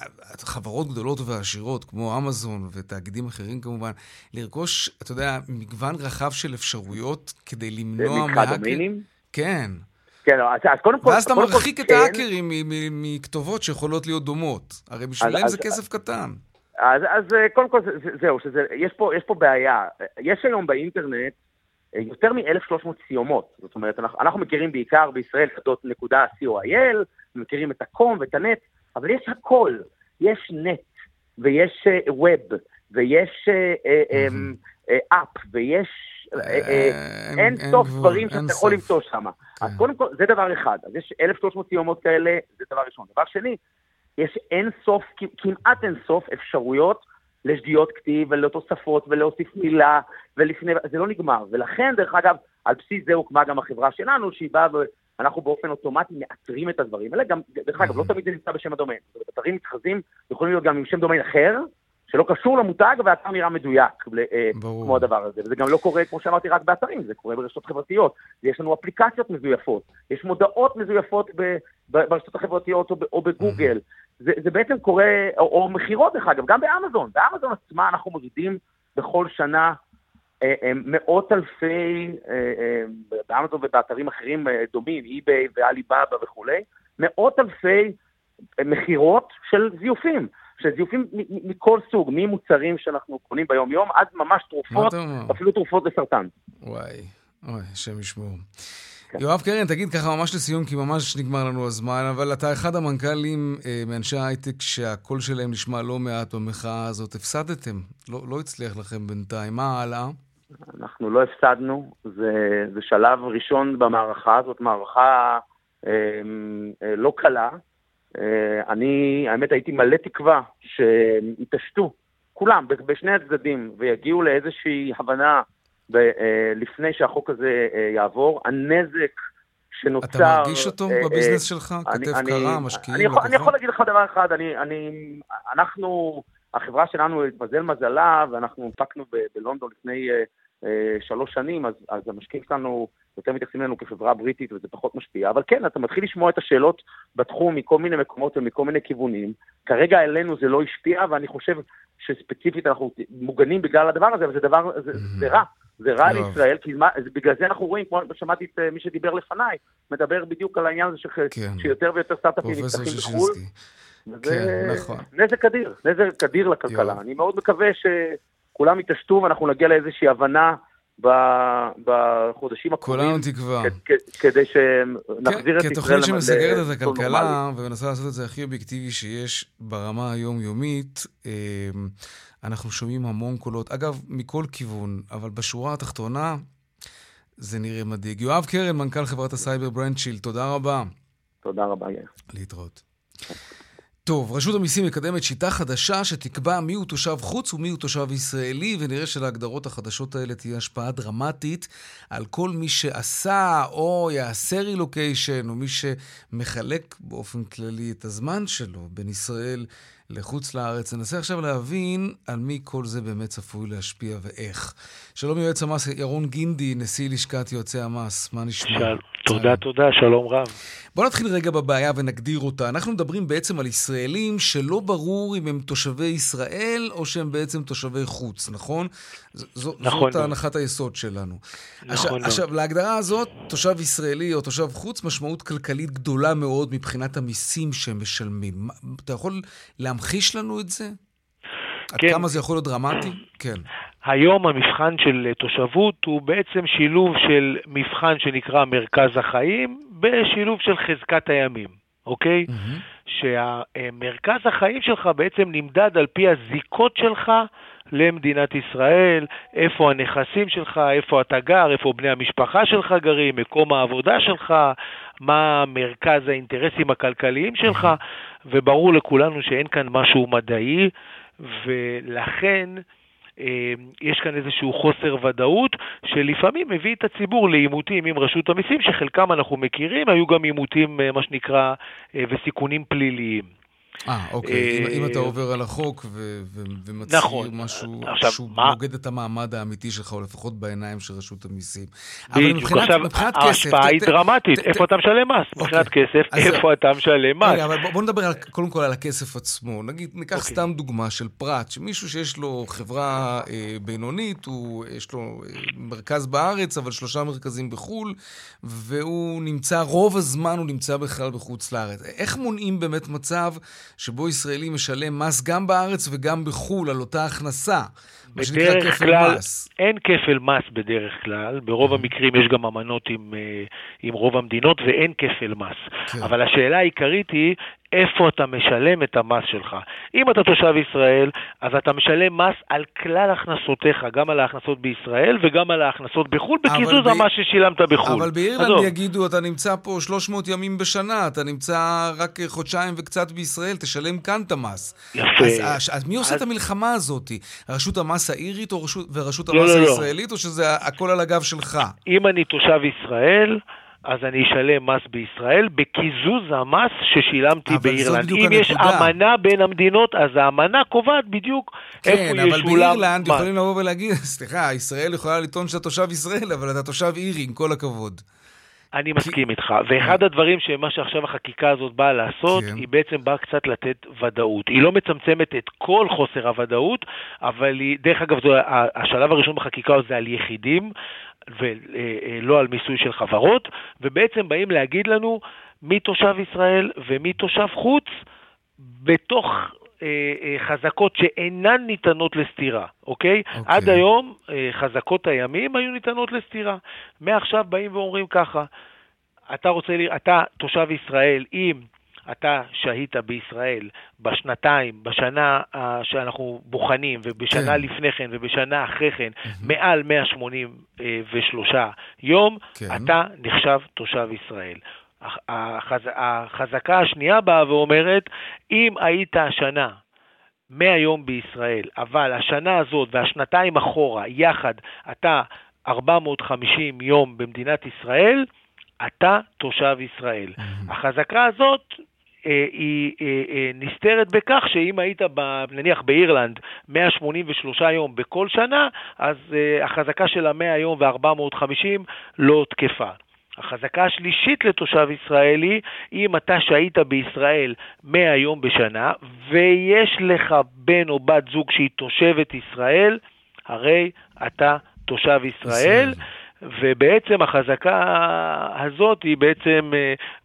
חברות גדולות ועשירות, כמו אמזון ותאגידים אחרים כמובן, לרכוש, אתה יודע, מגוון רחב של אפשרויות כדי למנוע... זה מקרה דומיינים? כן. כן, אז קודם כל... ואז אתה מרחיק את האקרים מכתובות שיכולות להיות דומות. הרי בשבילם זה כסף קטן. אז קודם כל, זהו, יש פה בעיה. יש היום באינטרנט, יותר מ-אלף ושלוש מאות סיומות, זאת אומרת, אנחנו, אנחנו מכירים בעיקר בישראל נקודה סי או איי אל, מכירים את הקום ואת הנט, אבל יש הכל, יש נט, ויש ווב, ויש אפ, ויש אין סוף דברים שאתה יכול למצוא שם. אז קודם כל, זה דבר אחד, אז יש אלף ושלוש מאות סיומות כאלה, זה דבר ראשון. דבר שני, יש אין סוף, כמעט אין סוף אפשרויות, לשגיאות כתיב ולתוספות ולהוסיף מילה ולפני, זה לא נגמר, ולכן דרך אגב על בסיס זה הוקמה גם החברה שלנו שהיא באה ואנחנו באופן אוטומטי מאתרים את הדברים, אלא גם דרך אגב לא תמיד זה נמצא בשם הדומיין, זאת אומרת אתרים מתחזים יכולים להיות גם עם שם דומיין אחר שלא קשור למותג והאתר נראה מדויק כמו הדבר הזה, וזה גם לא קורה כמו שאמרתי רק באתרים, זה קורה ברשתות חברתיות, יש לנו אפליקציות מזויפות, יש מודעות מזויפות ברשתות החברתיות או בגוגל, זה, זה בעצם קורה, או, או מחירות דרך אגב, גם באמזון. באמזון עצמה אנחנו מורידים בכל שנה אה, אה, מאות אלפי, אה, אה, באמזון ובאתרים אחרים אה, דומים, איביי ואליבאבא וכו', מאות אלפי אה, מחירות של זיופים, של זיופים מ- מ- מכל סוג, ממוצרים שאנחנו קונים ביום יום, עד ממש תרופות, אפילו תרופות לסרטן. וואי, אוי, שם ישמור. יואב קרם, תגיד ככה ממש לסיום, כי ממש נגמר לנו הזמן, אבל אתה אחד המנכ"לים אה, מאנשי ההייטק שהקול שלהם נשמע לא מעט במחאה הזאת. הפסדתם, לא, לא הצליח לכם בינתיים. מה הלאה? אנחנו לא הפסדנו, זה, זה שלב ראשון במערכה הזאת, מערכה אה, אה, לא קלה. אה, אני, האמת, הייתי מלא תקווה שהתעשתו כולם בשני הצדדים ויגיעו לאיזושהי הבנה, לפני שהחוק הזה יעבור, הנזק שנוצר... אתה מרגיש אותו בביזנס שלך? כתב קרה, משקיעים? אני יכול להגיד לך דבר אחד, אנחנו, החברה שלנו התמזל מזלה, ואנחנו הופקנו בלונדון לפני שלוש שנים, אז המשקיעים שלנו יותר מתייחסים לנו כחברה בריטית, וזה פחות משפיע, אבל כן, אתה מתחיל לשמוע את השאלות בתחום מכל מיני מקומות ומכל מיני כיוונים, כרגע אלינו זה לא השפיע, ואני חושב שספציפית אנחנו מוגנים בגלל הדבר הזה, אבל זה דבר, זה רע. זה רע לישראל, כי בגלל זה אנחנו רואים, כמו שמעתי את מי שדיבר לפניי, מדבר בדיוק על העניין הזה שיותר ויותר סטארט-אפים נפתחים בחו"ל. זה נזק אדיר, נזק אדיר לכלכלה. אני מאוד מקווה שכולם יתעשתו ואנחנו נגיע לאיזושהי הבנה בחודשים הקרובים, כדי שנחזיר את ישראל. כתוכנית שמסגרת את הכלכלה ומנסה לעשות את זה הכי אובייקטיבי שיש ברמה היומיומית, אנחנו שומעים המון קולות, אגב, מכל כיוון, אבל בשורה התחתונה זה נראה מדהיג. יואב קרם, מנכ"ל חברת הסייבר ברנדשילד, תודה רבה. תודה רבה, יא. להתראות. טוב, רשות המיסים מקדמת שיטה חדשה שתקבע מי הוא תושב חוץ ומי הוא תושב ישראלי, ונראה שלהגדרות החדשות האלה תהיה השפעה דרמטית על כל מי שעשה או יעשה רילוקיישן, או מי שמחלק באופן כללי את הזמן שלו בין ישראל לחוץ לארץ. ננסה עכשיו להבין על מי כל זה באמת צפוי להשפיע ואיך. שלום יועץ המס, ירון גינדי, נשיא לשכת יועצי המס. מה נשמע? של... תודה, תודה, שלום רב. בוא נתחיל רגע בבעיה ונגדיר אותה. אנחנו מדברים בעצם על ישראלים שלא ברור אם הם תושבי ישראל או שהם בעצם תושבי חוץ, נכון? ז- ז- נכון. זאת ההנחת היסוד שלנו. נכון. עכשיו, נכון. עכשיו, להגדרה הזאת, תושב ישראלי או תושב חוץ, משמעות כלכלית גדולה מאוד מבחינת המיסים שהם משלמים. אתה יכול להמחיש לנו את זה? עד כמה זה יכול להיות דרמטי? כן. היום המבחן של תושבות הוא בעצם שילוב של מבחן שנקרא מרכז החיים, בשילוב של חזקת הימים, אוקיי? שהמרכז החיים שלך בעצם נמדד על פי הזיקות שלך למדינת ישראל, איפה הנכסים שלך, איפה אתה גר, איפה בני המשפחה שלך גרים, מקום העבודה שלך, מה מרכז האינטרסים הכלכליים שלך, וברור לכולנו שאין כאן משהו מדעי, ולכן יש כאן איזשהו חוסר ודאות, שלפעמים מביא את הציבור לעימותים עם רשות המסים, שחלקם אנחנו מכירים, היו גם עימותים, מה שנקרא, וסיכונים פליליים. אה, אוקיי, אם אתה עובר על החוק ומצהיר משהו שהוא נוגד את המעמד האמיתי שלך, או לפחות בעיניים של רשות המסים. אבל מבחינת כסף... ההשפעה היא דרמטית, איפה אתה משלם מס? מבחינת כסף, איפה אתה משלם מס? אבל בוא נדבר קודם כל על הכסף עצמו. נגיד, ניקח סתם דוגמה של פרט, שמישהו שיש לו חברה בינונית, יש לו מרכז בארץ, אבל שלושה מרכזים בחול, והוא נמצא, רוב הזמן הוא נמצא בכלל בחוץ לארץ. איך מונעים באמת מצב שבו ישראלי משלם מס גם בארץ וגם בחול על אותה הכנסה? בדרך כלל, אין כפל מס בדרך כלל, ברוב המקרים יש גם אמנות עם, עם רוב המדינות ואין כפל מס. כן. אבל השאלה העיקרית היא, איפה אתה משלם את המס שלך? אם אתה תושב ישראל, אז אתה משלם מס על כלל הכנסותיך, גם על ההכנסות בישראל וגם על ההכנסות בחול, בקיזוז המס ב... ששילמת בחול. אבל באירלנד יגידו, אתה נמצא פה שלוש מאות ימים בשנה, אתה נמצא רק חודשיים וקצת בישראל, תשלם כאן את המס. יפה. אז, אז, אז מי עושה אז... את המלחמה הזאת? הרשות המס העירית או רשות... ורשות לא, המס לא, הישראלית, לא. או שזה הכל על הגב שלך? אם אני תושב ישראל... אז אני אשלם מס בישראל בקיזוז המס ששילמתי באירלנד. אם יש אמנה בין המדינות, אז האמנה קובעת בדיוק איפה ישולם מס. כן, אבל באירלנד יכולים לבוא ולהגיד, סליחה, ישראל יכולה לטעון שאתה תושב ישראל, אבל אתה תושב אירי, עם כל הכבוד. אני מסכים איתך, ואחד הדברים שמה שעכשיו החקיקה הזאת באה לעשות, היא בעצם באה קצת לתת ודאות. היא לא מצמצמת את כל חוסר הוודאות, אבל היא, דרך אגב, השלב הראשון בחקיקה זה על יחידים, ולא על מיסוי של חברות, ובעצם באים להגיד לנו מי תושב ישראל ומי תושב חוץ, בתוך חזקות שאינן ניתנות לסתירה, אוקיי? אוקיי. עד היום חזקות הימים היו ניתנות לסתירה. מעכשיו באים ואומרים ככה, אתה רוצה לי, אתה תושב ישראל, אם אתה שהית בישראל בשנתיים, בשנה שאנחנו בוחנים, ובשנה כן. לפני כן, ובשנה אחרי כן, mm-hmm. מעל מאה שמונים ושלושה יום, כן. אתה נחשב תושב ישראל. החז... החזקה השנייה באה ואומרת, אם היית השנה מאה יום בישראל, אבל השנה הזאת והשנתיים אחורה, יחד אתה ארבע מאות וחמישים יום במדינת ישראל, אתה תושב ישראל. Mm-hmm. החזקה הזאת, היא נסתרת בכך שאם היית נניח באירלנד מאה שמונים ושלושה יום בכל שנה, אז החזקה של המאה יום ו-ארבע מאות וחמישים לא תקפה. החזקה השלישית לתושב ישראלי, אם אתה שהית בישראל מאה יום בשנה, ויש לך בן או בת זוג שהיא תושבת ישראל, הרי אתה תושב ישראל, ובעצם החזקה הזאת היא בעצם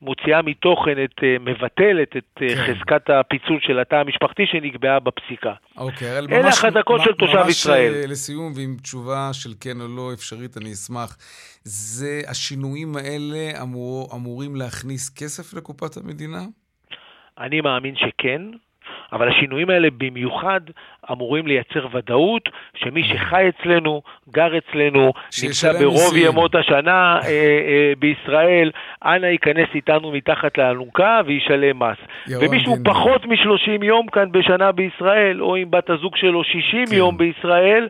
מוציאה מתוכן את, מבטלת את כן. חזקת הפיצול של התא המשפחתי שנקבעה בפסיקה. אוקיי, אלה ממש, החזקות של תושב ממש ישראל. לסיום, ועם תשובה של כן או לא אפשרית, אני אשמח. זה, השינויים האלה אמור, אמורים להכניס כסף לקופת המדינה? אני מאמין שכן. אבל השינויים האלה במיוחד אמורים לייצר ודאות שמי שחי אצלנו, גר אצלנו, נמצא ברוב ימות השנה אה, אה, בישראל, אנא ייכנס איתנו מתחת לאלונקה וישלם מס. ומישהו פחות מ-שלושים יום כאן בשנה בישראל, או אם בת הזוג שלו שישים כן. יום בישראל,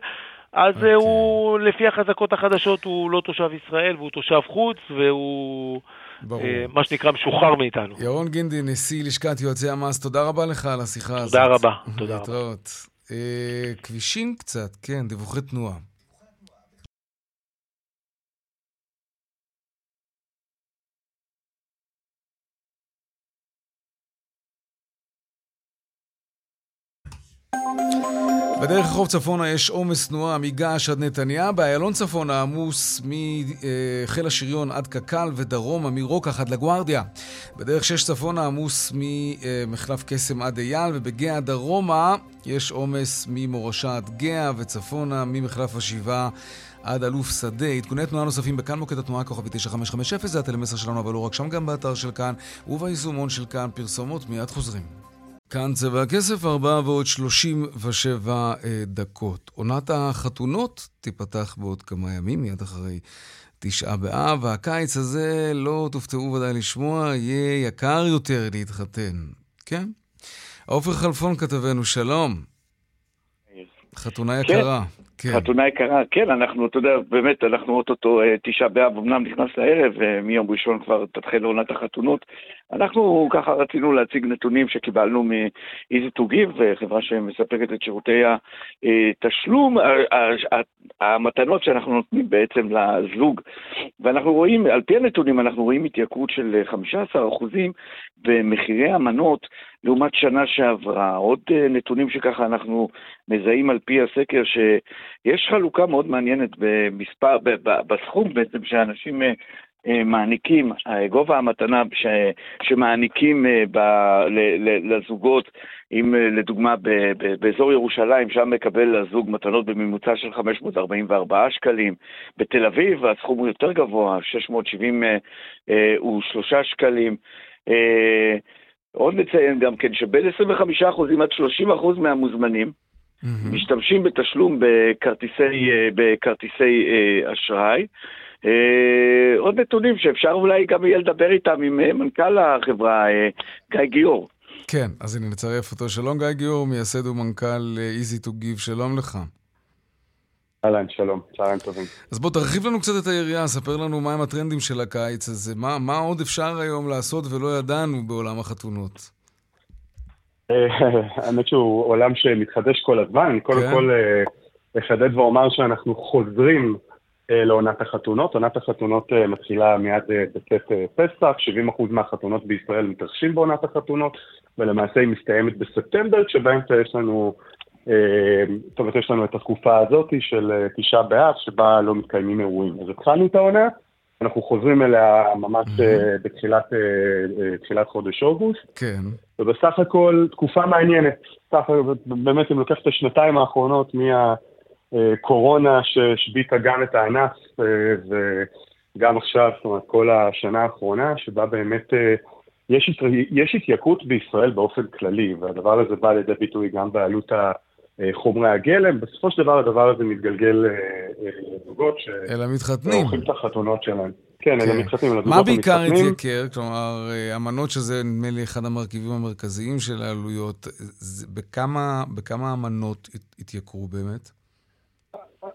אז okay. הוא, לפי החזקות החדשות, הוא לא תושב ישראל והוא תושב חוץ, והוא... ברור. מה שנקרא משוחרר מאיתנו. ירון גינדי, נשיא לשכת יועצי המס, תודה רבה לך על השיחה הזאת. תודה רבה, תודה רבה. כבישים קצת, כן, דיווחי תנועה. בדרך רחוב צפונה יש עומס תנועה מגעש עד נתניה, באיילון צפונה עמוס מחיל השריון עד קקל ודרומה מרוקח עד לגוארדיה. בדרך שש צפונה עמוס ממחלף קסם עד אייל, ובגאה דרומה יש עומס ממורשה עד גאה וצפונה ממחלף השבעה עד אלוף שדה. עדכוני תנועה נוספים בכאן מוקד התנועה כוכבי תשע חמש חמש אפס, זה הטלמסר שלנו, אבל לא רק שם, גם באתר של כאן וביישומון של כאן. פרסומות, מיד חוזרים. כאן צבע הכסף, ארבע ועוד שלושים ושבע דקות. עונת החתונות תיפתח בעוד כמה ימים, מיד אחרי תשעה באב, והקיץ הזה, לא תופתעו ודאי לשמוע, יהיה יקר יותר להתחתן. כן? עופר חלפון כתבנו, שלום. חתונה יקרה. כן. חתונה יקרה, כן, אנחנו, אתה יודע, באמת, אנחנו אוטוטו תשעה באב, אמנם נכנס לערב, מיום ראשון כבר תתחיל עונת החתונות. אנחנו ככה רצינו להציג נתונים שקיבלנו מ-Easy to Give, חברה שמספקת את שירותי התשלום, המתנות שאנחנו נותנים בעצם לזוג. ואנחנו רואים, על פי הנתונים, אנחנו רואים התייקרות של חמישה עשר אחוז במחירי המנות לעומת שנה שעברה. עוד נתונים שככה אנחנו מזהים על פי הסקר, שיש חלוקה מאוד מעניינת במספר, בסכום בעצם שאנשים מעניקים, גובה המתנה שמעניקים לזוגות. אם לדוגמה באזור ירושלים, שם מקבל הזוג מתנות בממוצע של חמש מאות ארבעים וארבעה שקלים, בתל אביב הסכום הוא יותר גבוה, שש מאות שבעים ושלושה שקלים. עוד נציין גם כן שבין עשרים וחמישה אחוז עד שלושים אחוז מהמוזמנים משתמשים בתשלום בכרטיסי, בכרטיסי אשראי. אה, עוד נתונים שאפשר אולי גם יהיה לדבר איתם עם מנכ"ל החברה, גיא גיאור. כן, אז הנה נצרף אותו. שלום גיא גיאור, מייסד ומנכ"ל Easy to Give, שלום לך. אהלן, שלום, צהריים טובים. אז בוא תרחיב לנו קצת את היריעה, ספר לנו מהם הטרנדים של הקיץ הזה, מה, מה עוד אפשר היום לעשות ולא ידענו בעולם החתונות? האמת שהוא עולם שמתחדש כל הזמן, קודם כל לחדד ואומר שאנחנו חוזרים לעונת החתונות. עונת החתונות מתחילה מיד בצאת פסח, שבעים אחוז מהחתונות בישראל מתרחשים בעונת החתונות, ולמעשה היא מסתיימת בספטמבר, כשבאמצע יש לנו, טוב, יש לנו את התקופה הזאת של תשעה באב, שבה לא מתקיימים אירועים. אז התחלנו את העונה, אנחנו חוזרים אליה ממש בתחילת חודש אוגוסט. כן. ובסך הכל תקופה מעניינת. באמת, אם לוקח את השנתיים האחרונות מה... קורונה ששביטה גם את הענף, וגם עכשיו, זאת אומרת, כל השנה האחרונה, שבה באמת יש, יש התייקרות בישראל באופן כללי, והדבר הזה בא לידי ביטוי גם בעלות חומרי הגלם. בסופו של דבר הדבר הזה מתגלגל לזוגות שעורכים את החתונות שלהם. כן, כן. אלה מתחתנים, אלה מה בעיקר התייקר? כלומר, המנות שזה נדמה לי אחד המרכיבים המרכזיים של העלויות, זה, בכמה, בכמה המנות התייקרו באמת?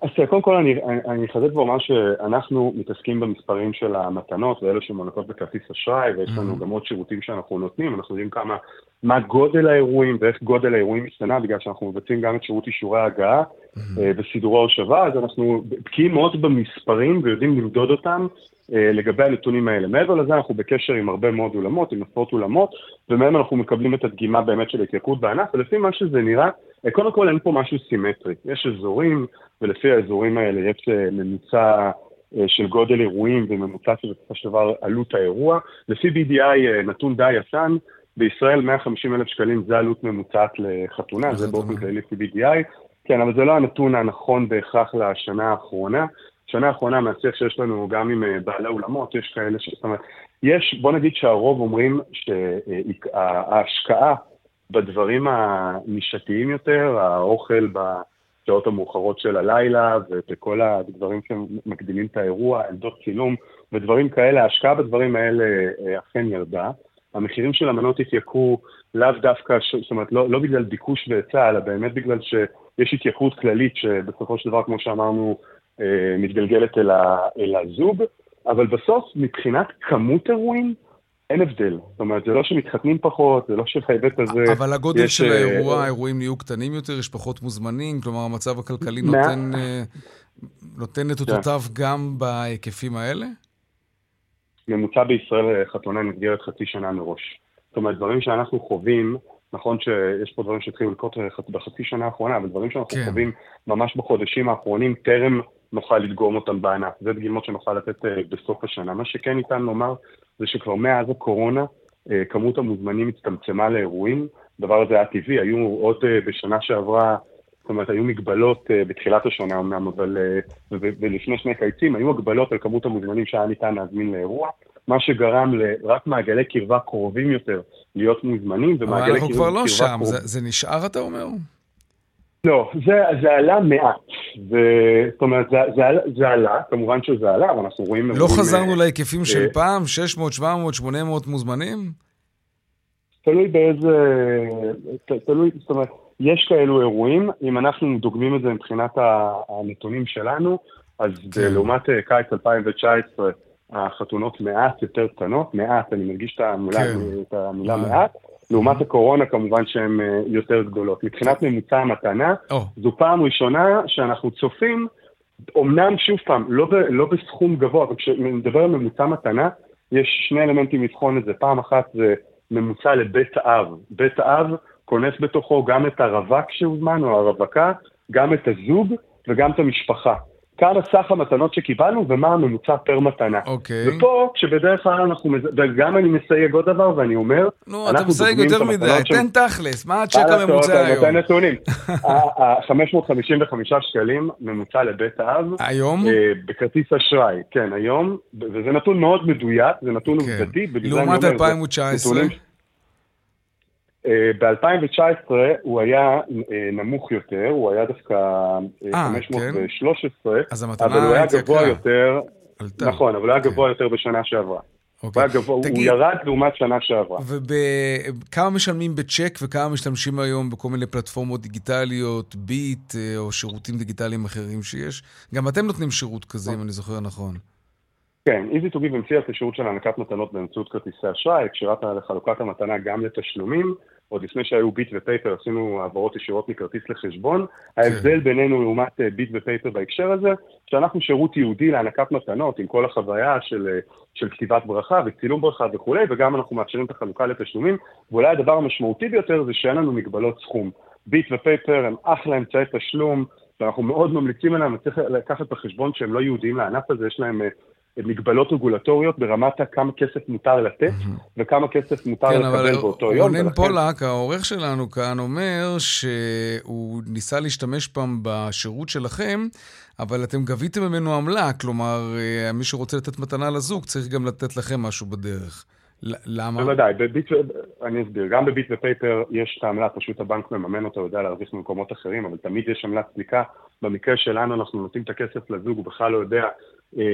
אז קודם כל אני, אני חזק ואומר שאנחנו מתעסקים במספרים של המתנות ואלה שמונקות בכרטיס אשראי, ויש לנו גם עוד שירותים שאנחנו נותנים. אנחנו יודעים כמה, מה גודל האירועים ואיך גודל האירועים משתנה, בגלל שאנחנו מבצעים גם את שירות אישורי ההגעה וסידורי ההושבה, אז אנחנו בקיאים מאוד במספרים ויודעים למדוד אותם לגבי הנתונים האלה. מעבר לזה אנחנו בקשר עם הרבה מאוד אולמות, עם עשרות אולמות, ומהם אנחנו מקבלים את הדגימה באמת של ההתייקרות בענף, ולפי מה שזה נראה, קודם כל אין פה משהו סימטרי. יש אזורים, ולפי האזורים האלה יש ממוצע של גודל אירועים וממוצע של דבר עלות האירוע. לפי בי די איי נתון די ישן, בישראל מאה וחמישים אלף שקלים זה עלות ממוצעת לחתונה, זה באופן כללי לפי בי די איי. כן, אבל זה לא הנתון הנכון בהכרח לשנה האחרונה. שנה האחרונה מהשיח שיש לנו גם עם בעלי אולמות, יש כאלה ש... זאת אומרת, יש, בוא נגיד שהרוב אומרים שההשקעה בדברים הנישתיים יותר, האוכל בשעות המאוחרות של הלילה, ובכל הדברים שמקדימים את האירוע, עמדות צילום ודברים כאלה, ההשקעה בדברים האלה אכן ירדה. המחירים של המנות התייקרו לאו דווקא, זאת אומרת, לא, לא בגלל ביקוש והיצע, אלא באמת בגלל שיש התייקרות כללית, שבסופו של דבר, כמו שאמרנו, מתגלגלת אל, ה, אל הזוג, אבל בסוף, מבחינת כמות אירועים, אין הבדל. זאת אומרת, זה לא שמתחתנים פחות, זה לא שבהיבט הזה... אבל הגודל יש... של האירוע, האירועים נהיו קטנים יותר, יש פחות מוזמנים, כלומר, המצב הכלכלי מה... נותן, נותן את אותותיו גם בהיקפים האלה? ממוצע בישראל חתונה נגדרת חצי שנה מראש. זאת אומרת, דברים שאנחנו חווים נכון שיש פה דברים שהתחילו לקרות בחצי שנה האחרונה, אבל דברים שאנחנו חווים ממש בחודשים האחרונים, טרם נוכל לדגום אותם בענף. זה דגימות שנוכל לתת בסוף השנה. מה שכן ניתן לומר, זה שכבר מאז הקורונה, כמות המוזמנים הצטמצמה לאירועים. הדבר הזה היה טבעי, היו עוד בשנה שעברה, זאת אומרת, היו מגבלות בתחילת השנה, אמנם, אבל, ולפני שני קיצים, היו הגבלות על כמות המוזמנים שהיה ניתן להזמין לאירוע, מה שגרם לרק מעגלי קרבה קרובים יותר להיות מוזמנים, אבל אנחנו כבר לא שם, זה, זה נשאר, אתה אומר? לא, זה, זה עלה מעט, זאת אומרת, זה, זה, זה עלה, כמובן שזה עלה, אבל אנחנו רואים... לא חזרנו להיקפים של פעם, שש מאות, שבע מאות, שמונה מאות מוזמנים? תלוי באיזה... תלוי, זאת אומרת, יש כאלו אירועים, אם אנחנו דוגמים את זה מבחינת הנתונים שלנו, אז לעומת קיץ אלפיים תשע עשרה, החתונות מעט יותר קטנות, מעט, אני מרגיש את המילה מעט, לעומת הקורונה כמובן שהן יותר גדולות. מבחינת ממוצע המתנה, זו פעם ראשונה שאנחנו צופים, אומנם שוב פעם, לא בסכום גבוה, אבל כשמדבר על ממוצע מתנה, יש שני אלמנטים לבחון את זה. פעם אחת זה ממוצע לבית האב. בית האב כונס בתוכו גם את הרווק שהוזמן, או הרווקה, גם את הזוג וגם את המשפחה. כאן הסך המתנות שקיבלנו, ומה הממוצע פר מתנה. אוקיי. ופה, כשבדרך כלל אנחנו, וגם אני מסייג עוד דבר, ואני אומר, נו, אתה מסייג יותר מדי, תן תכלס, מה הצ'ק הממוצע היום? נתן נתונים. חמש מאות חמישים וחמישה שקלים ממוצע לבית האב. היום? בכרטיס אשראי, כן, היום, וזה נתון מאוד מדויק, זה נתון עובדתי. לעומת אלפיים תשע עשרה? ב-אלפיים תשע עשרה הוא היה נמוך יותר, הוא היה דווקא חמש מאות שלוש עשרה, אבל הוא היה גבוה יותר, נכון, אבל הוא היה גבוה יותר בשנה שעברה. הוא ירד לעומת שנה שעברה. וכמה משלמים בצ'ק וכמה משתמשים היום בכל מיני פלטפורמות דיגיטליות, ביט או שירותים דיגיטליים אחרים שיש? גם אתם נותנים שירות כזה, אם אני זוכר נכון. כן, Easy to Give המציאה את השירות של הענקת מתנות באמצעות כרטיסי אשראי, הקשרה לחלוקת המתנה גם לתשלומים, עוד לפני שהיו ביט ופייפר, עשינו העברות ישירות מכרטיס לחשבון, ההבדל בינינו לעומת ביט ופייפר בהקשר הזה, שאנחנו שירות יהודי להענקת מתנות, עם כל החוויה של, של כתיבת ברכה וצילום ברכה וכו', וגם אנחנו מאפשרים את החלוקה לתשלומים, ואולי הדבר המשמעותי ביותר זה שאין לנו מגבלות סכום. ביט ופייפר הם אחלה אמצעי תשלום, ואנחנו מאוד ממליצים עליהם, צריך לקחת בחשבון שהם לא יהודיים לענף הזה, יש להם מגבלות רגולטוריות ברמת כמה כסף מותר לתת וכמה כסף מותר לקבל באותו יום. רונן פולק, העורך שלנו כאן, אומר שהוא ניסה להשתמש פעם בשירות שלכם, אבל אתם גביתם ממנו עמלה, כלומר מי שרוצה לתת מתנה לזוג צריך גם לתת לכם משהו בדרך. למה? בוודאי, אני אסביר, גם בביט ופייפר יש את העמלה, פשוט הבנק מממן אותה, יודע להרוויח ממקומות אחרים, אבל תמיד יש עמלה צדיקה. במקרה שלנו אנחנו נותנים את הכסף לזוג, הוא בכלל לא יודע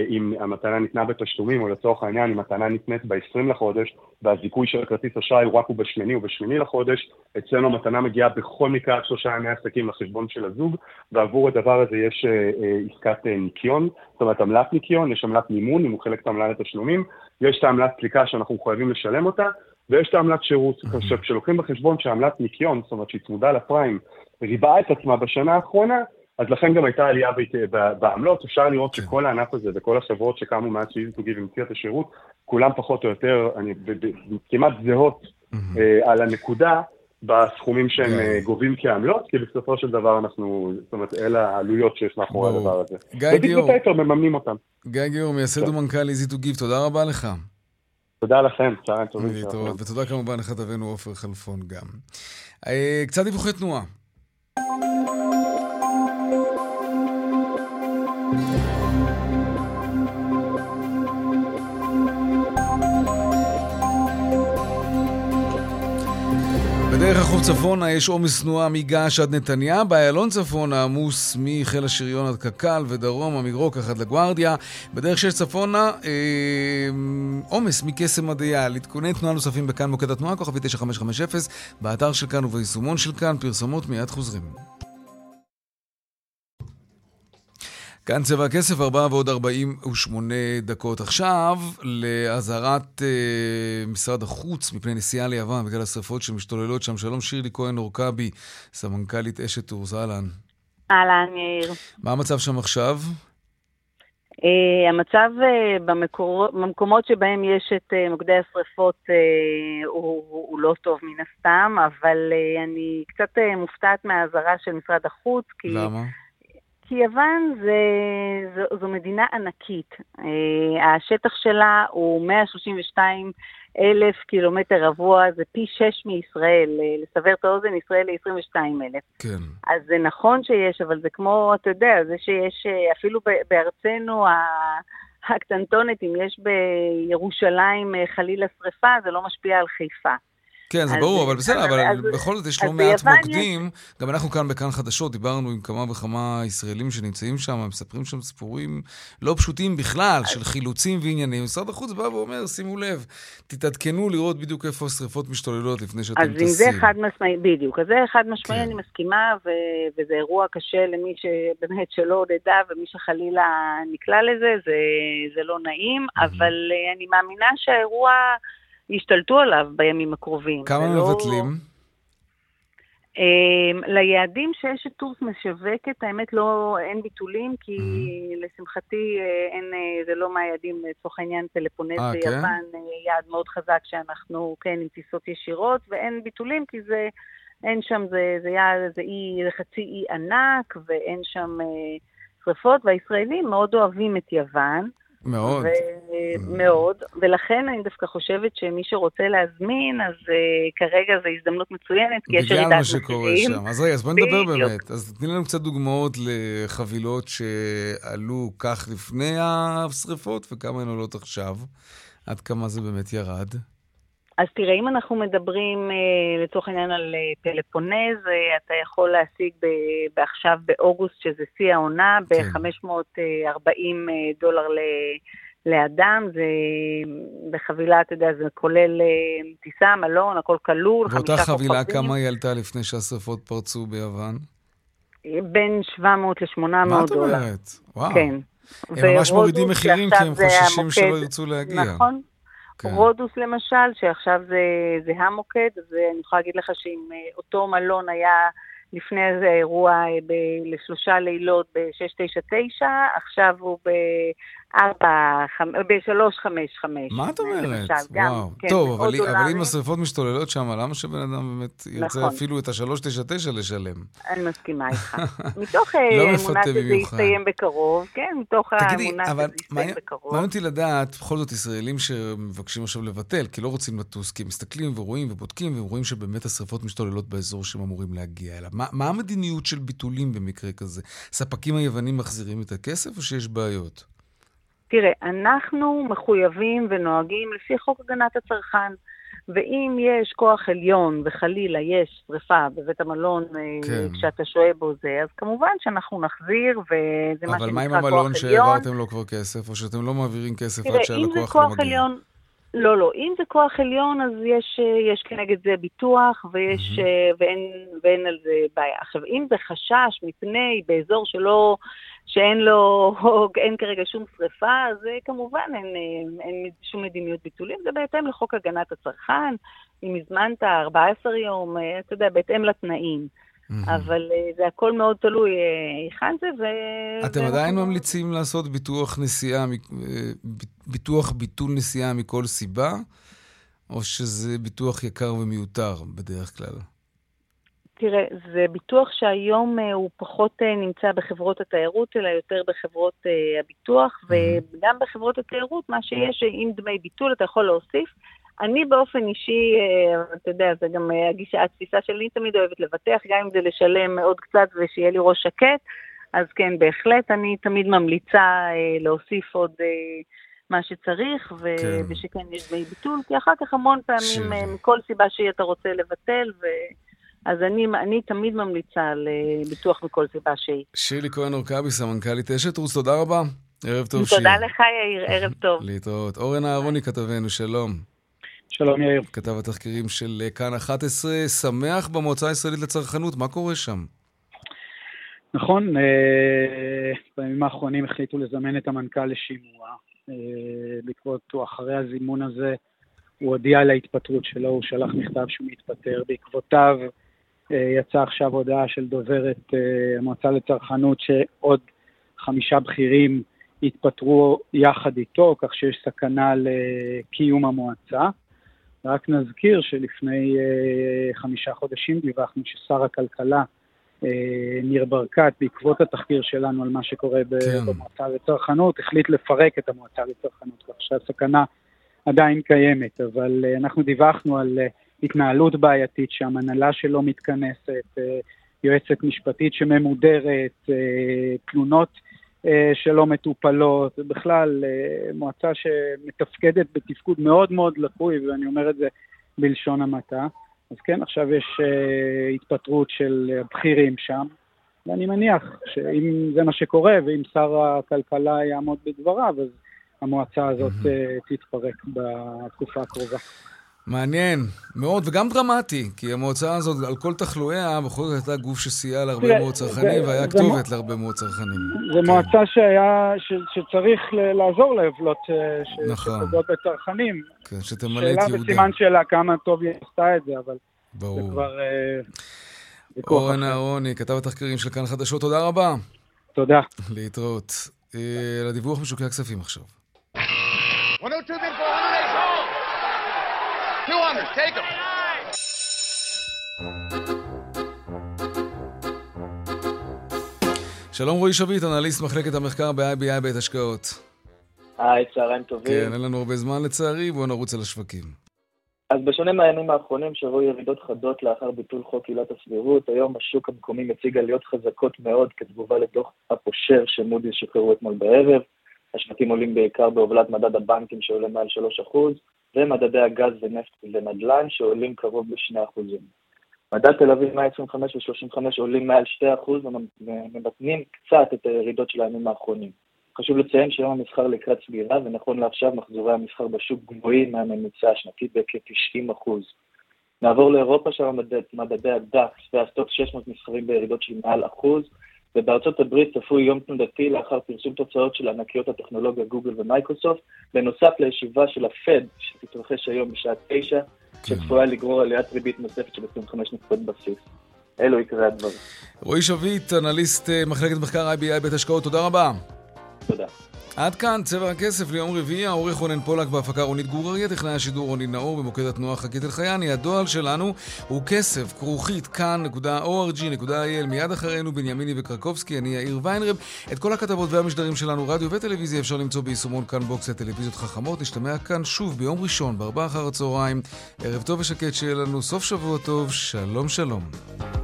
אם המתנה ניתנה בתשלומים, או לצורך העניין, אם המתנה ניתנת ב-עשרים לחודש, והזיכוי של הכרטיס אשראי הוא רק הוא בשמיני, הוא בשמיני לחודש, אצלנו המתנה מגיעה בכל מקרה עד שלושה ימי עסקים לחשבון של הזוג, ועבור הדבר הזה יש עסקת ניקיון, זאת אומרת, עמלת ניקיון, יש עמלת מימון, אם הוא חלק את העמלה לתשלומים, יש את העמלת סליקה שאנחנו חייבים לשלם אותה, ויש את העמלת שירות, כשלוקחים בחשבון שהעמלת ניקיון, זאת אומרת שהיא צמודה לפריים, ריבעה את עצמה בשנה האחרונה, אז לכן גם הייתה עלייה בעמלות, אפשר לראות שכל הענף הזה וכל החברות שקמו מאז ש-Easy to Give המציאה את השירות, כולם פחות או יותר, כמעט זהות על הנקודה בסכומים שהם גובים כעמלות, כי בסופו של דבר אנחנו, זאת אומרת, אלה העלויות שיש מאחורי הדבר הזה. גיא גיאור. מממנים אותם. גיא גיאור, מייסד ומנכ"ל Easy to Give, תודה רבה לך. תודה לכם, צהריים טובים. ותודה כמובן לכתבנו עופר חלפון גם. קצת דיווחי תנועה. בדרך החוף צפונה יש עומס תנועה מגעש עד נתניה, באיילון צפונה עמוס מחיל השריון עד קק"ל ודרומה מרוקח עד לגוארדיה, בדרך שש צפונה עומס מקסם עד אייל. עדכוני תנועה נוספים בכאן מוקד התנועה, כוכבי תשע חמש חמש אפס, באתר של כאן וביישומון של כאן. פרסומות, מיד חוזרים. כאן צבע הכסף, ארבע ועוד ארבעים ושמונה דקות. עכשיו להזהרת אה, משרד החוץ מפני נסיעה ליוון בגלל השרפות שמשתוללות שם. שלום שילי כהן אורקבי, סמנכ"לית אשת אורז. אהלן. אהלן יאיר. מה המצב שם עכשיו? המצב במקומות שבהם יש את מוקדי השריפות הוא לא טוב מן הסתם, אבל אני קצת מופתעת מהעזרה של משרד החוץ. למה? כי יוון זו מדינה ענקית. השטח שלה הוא מאה שלושים ושניים אלף קילומטר רבוע, זה פי שש מישראל. לסבר את האוזן, ישראל ל-עשרים ושניים אלף. כן. אז זה נכון שיש, אבל זה כמו, אתה יודע, זה שיש אפילו בארצנו הקטנטונת, אם יש בירושלים חלילה שריפה, זה לא משפיע על חיפה. כן, זה ברור, אבל בסדר, אבל בכל זאת יש לא מעט מוקדים. גם אנחנו כאן בכאן חדשות, דיברנו עם כמה וכמה ישראלים שנמצאים שם, מספרים שם סיפורים לא פשוטים בכלל, של חילוצים ועניינים. משרד החוץ בא ואומר, שימו לב, תתעדכנו לראות בדיוק איפה שריפות משתוללות לפני שאתם תשים. אז אם זה אחד משמעי, בדיוק, אז זה אחד משמעי, אני מסכימה, וזה אירוע קשה למי שבאמת שלא עודדה, ומי שחלילה נקלע לזה, זה לא נעים, אבל אני מאמינה שהאירוע השתלטו עליו בימים הקרובים. כמה מבטלים? ליעדים שיש את טורס משווקת, האמת לא, אין ביטולים, כי לשמחתי זה לא מהיעדים, לצורך העניין פלפונז ויוון, יעד מאוד חזק שאנחנו, כן, עם טיסות ישירות, ואין ביטולים, כי זה, אין שם, זה יעד, זה חצי אי ענק, ואין שם שריפות, והישראלים מאוד אוהבים את יוון, מאוד. ו- מאוד, ולכן אני דווקא חושבת שמי שרוצה להזמין, אז uh, כרגע זו הזדמנות מצוינת, כי יש ירידת מחירים. אז רגע, אז בוא נדבר באמת. אז תני לנו קצת דוגמאות לחבילות שעלו כך לפני השריפות, וכמה הן עולות עכשיו, עד כמה זה באמת ירד. אז תראה, אם אנחנו מדברים uh, לצורך העניין על uh, פלפונז, uh, אתה יכול להשיג ב- בעכשיו באוגוסט, שזה שיא העונה, כן. ב-חמש מאות ארבעים דולר ל- לאדם, זה בחבילה, אתה יודע, זה כולל uh, טיסה, מלון, הכל כלול. ואותה חבילה חופדים. כמה היא עלתה לפני שהשריפות פרצו ביוון? בין שבע מאות לשמונה מאות דולר. מה את אומרת? וואו. כן. הם ממש מורידים מחירים, כי הם חוששים שלא ירצו להגיע. נכון. Okay. רודוס למשל, שעכשיו זה, זה המוקד, אז אני יכולה להגיד לך שאם אותו מלון היה לפני איזה אירוע ב- לשלושה לילות ב-שש תשע תשע, עכשיו הוא ב-שלוש חמש חמש. מה את אומרת? למשל, גם, כן, טוב, אבל, אבל אם השריפות משתוללות שם, למה שבן אדם באמת ירצה נכון. אפילו את ה-שלוש תשע תשע לשלם? אני מסכימה איתך. מתוך האמונה שזה יסתיים בקרוב, כן, מתוך האמונה שזה יסתיים בקרוב. מעניין אותי לדעת, בכל זאת ישראלים שמבקשים עכשיו לבטל, כי לא רוצים לטוס, כי מסתכלים ורואים ובודקים, והם רואים שבאמת השריפות משתוללות באזור שהם אמורים להגיע אליו. מה, מה המדיניות של ביטולים במקרה כזה? ספקים היוונים מחזירים את הכסף או שיש בעיות? תראה, אנחנו מחויבים ונוהגים לפי חוק הגנת הצרכן, ואם יש כוח עליון וחלילה יש שריפה בבית המלון כן. כשאתה שוהה בו זה, אז כמובן שאנחנו נחזיר וזה מה שנקרא כוח עליון. אבל מה עם המלון שהעברתם לו כבר כסף או שאתם לא מעבירים כסף תראה, עד שהלקוח לא מגיע? עליון, לא, לא. אם זה כוח עליון, אז יש, יש כנגד זה ביטוח, ויש, mm-hmm. ואין, ואין על זה בעיה. עכשיו, אם זה חשש מפני באזור שלא, שאין לו, אין כרגע שום שריפה, אז כמובן אין, אין שום מדיניות ביטולים. זה בהתאם לחוק הגנת הצרכן. אם הזמנת ארבעה עשר יום, אתה יודע, בהתאם לתנאים. Mm-hmm. אבל זה הכל מאוד תלוי היכן זה, ו... אתם עדיין אנחנו... ממליצים לעשות ביטוח נסיעה, ביטוח ביטול נסיעה מכל סיבה, או שזה ביטוח יקר ומיותר בדרך כלל? תראה, זה ביטוח שהיום הוא פחות נמצא בחברות התיירות, אלא יותר בחברות הביטוח, mm-hmm. וגם בחברות התיירות, מה שיש, אם דמי ביטול אתה יכול להוסיף, אני באופן אישי, אתה יודע, זה גם הגישה, התפיסה שלי תמיד אוהבת לבטח, גם אם זה לשלם מאוד קצת ושיהיה לי ראש שקט, אז כן, בהחלט, אני תמיד ממליצה להוסיף עוד מה שצריך, ו... כן. ושכן יש דמי ביטול, כי אחר כך המון פעמים, ש... מכל סיבה שאתה רוצה לבטל, ו... אז אני, אני תמיד ממליצה לביטוח מכל סיבה שהיא. שילי כהן אורקביס, המנכ"לית אשת רוס, תודה רבה, ערב טוב שילי. תודה לך יאיר, ערב טוב. להתראות. אורן אהרוני כתבנו, שלום. שלום יאיר. כתב התחקירים של כאן אחת עשרה, שמח במועצה הישראלית לצרכנות, מה קורה שם? נכון, בימים האחרונים החליטו לזמן את המנכ"ל לשימוע, בעקבות או אחרי הזימון הזה הוא הודיע על ההתפטרות שלו, הוא שלח מכתב שהוא מתפטר, בעקבותיו יצא עכשיו הודעה של דוברת המועצה לצרכנות שעוד חמישה בכירים התפטרו יחד איתו, כך שיש סכנה לקיום המועצה. רק נזכיר שלפני חמישה חודשים דיווחנו ששר הכלכלה ניר ברקת, בעקבות התחקיר שלנו על מה שקורה במועצה לצרכנות, החליט לפרק את המועצה לצרכנות, כך שהסכנה עדיין קיימת, אבל אנחנו דיווחנו על התנהלות בעייתית שהמנהלה שלו מתכנסת, יועצת משפטית שממודרת, תלונות שלא מטופלות, בכלל מועצה שמתפקדת בתפקוד מאוד מאוד לקוי, ואני אומר את זה בלשון המעטה. אז כן, עכשיו יש uh, התפטרות של הבכירים שם, ואני מניח שאם זה מה שקורה, ואם שר הכלכלה יעמוד בדבריו, אז המועצה הזאת uh, תתפרק בתקופה הקרובה. מעניין, מאוד, וגם דרמטי, כי המועצה הזאת, על כל תחלואיה, בכל זאת הייתה גוף שסייע להרבה מאוד צרכנים, והיה כתובת להרבה מאוד צרכנים. זו מועצה שצריך לעזור להבלות שפוגעות בצרכנים. שאלה בסימן שלה כמה טוב היא עשתה את זה, אבל זה כבר... אורן אהרוני, כתב התחקירים של כאן חדשות, תודה רבה. תודה. להתראות. לדיווח משוקי הכספים עכשיו. two hundred, take them. שלום רועי שביט, אנליסט מחלקת המחקר ב-I B I בית השקעות. היי, צהריים טובים. כן, אין לנו הרבה זמן לצערי, בואו נרוץ על השווקים. אז בשונה מהימים האחרונים שראו ירידות חדות לאחר ביטול חוק עילת הסבירות, היום השוק המקומי מציג עליות חזקות מאוד כתגובה לדוח הפושר שמודיז שחררו אתמול בערב. השווקים עולים בעיקר בהובלת מדד הבנקים שעולה מעל שלושה אחוז. ומדדי הגז ונפט ונדל"ן שעולים קרוב ב-שני אחוז. מדד תל אביב מאה עשרים וחמש ו-שלושים וחמש עולים מעל שני אחוז ומבטנים קצת את הירידות של הימים האחרונים. חשוב לציין שהיום המסחר לקראת סגירה, ונכון לעכשיו מחזורי המסחר בשוק גבוהים מהממוצע השנתי בכ-תשעים אחוז. נעבור לאירופה, שם מדדי הדקס והסטוק שש מאות מסחרים בירידות של מעל אחוז, ובארצות הברית צפוי יום תנודתי לאחר פרסום תוצאות של ענקיות הטכנולוגיה גוגל ומייקרוסופט, בנוסף לישיבה של הפד שתתרחש היום בשעה תשע, שצפויה לגרור עליית ריבית נוספת של עשרים וחמש נקודות בסיס. אלו יקרה הדבר. רועי שביט, אנליסט מחלקת מחקר I B I בית השקעות, תודה רבה. תודה. עד כאן צבע הכסף ליום רביעי, העורך רונן פולק, בהפקה רוני דגור, טכנאי השידור רוני נאור, במוקד התנועה חגית אלחייני. הדואל שלנו הוא כסף כרוכית כאן נקודה או אר ג'י נקודה איי אל. מיד אחרינו בנימיני וקרקובסקי, אני יאיר ויינרב. את כל הכתבות והמשדרים שלנו רדיו וטלוויזיה אפשר למצוא ביישומון כאן בוקס לטלוויזיות חכמות. נשתמע כאן שוב ביום ראשון בארבע אחר הצהריים. ערב טוב ושקט, שיהיה לנו סוף שבוע טוב. שלום שלום.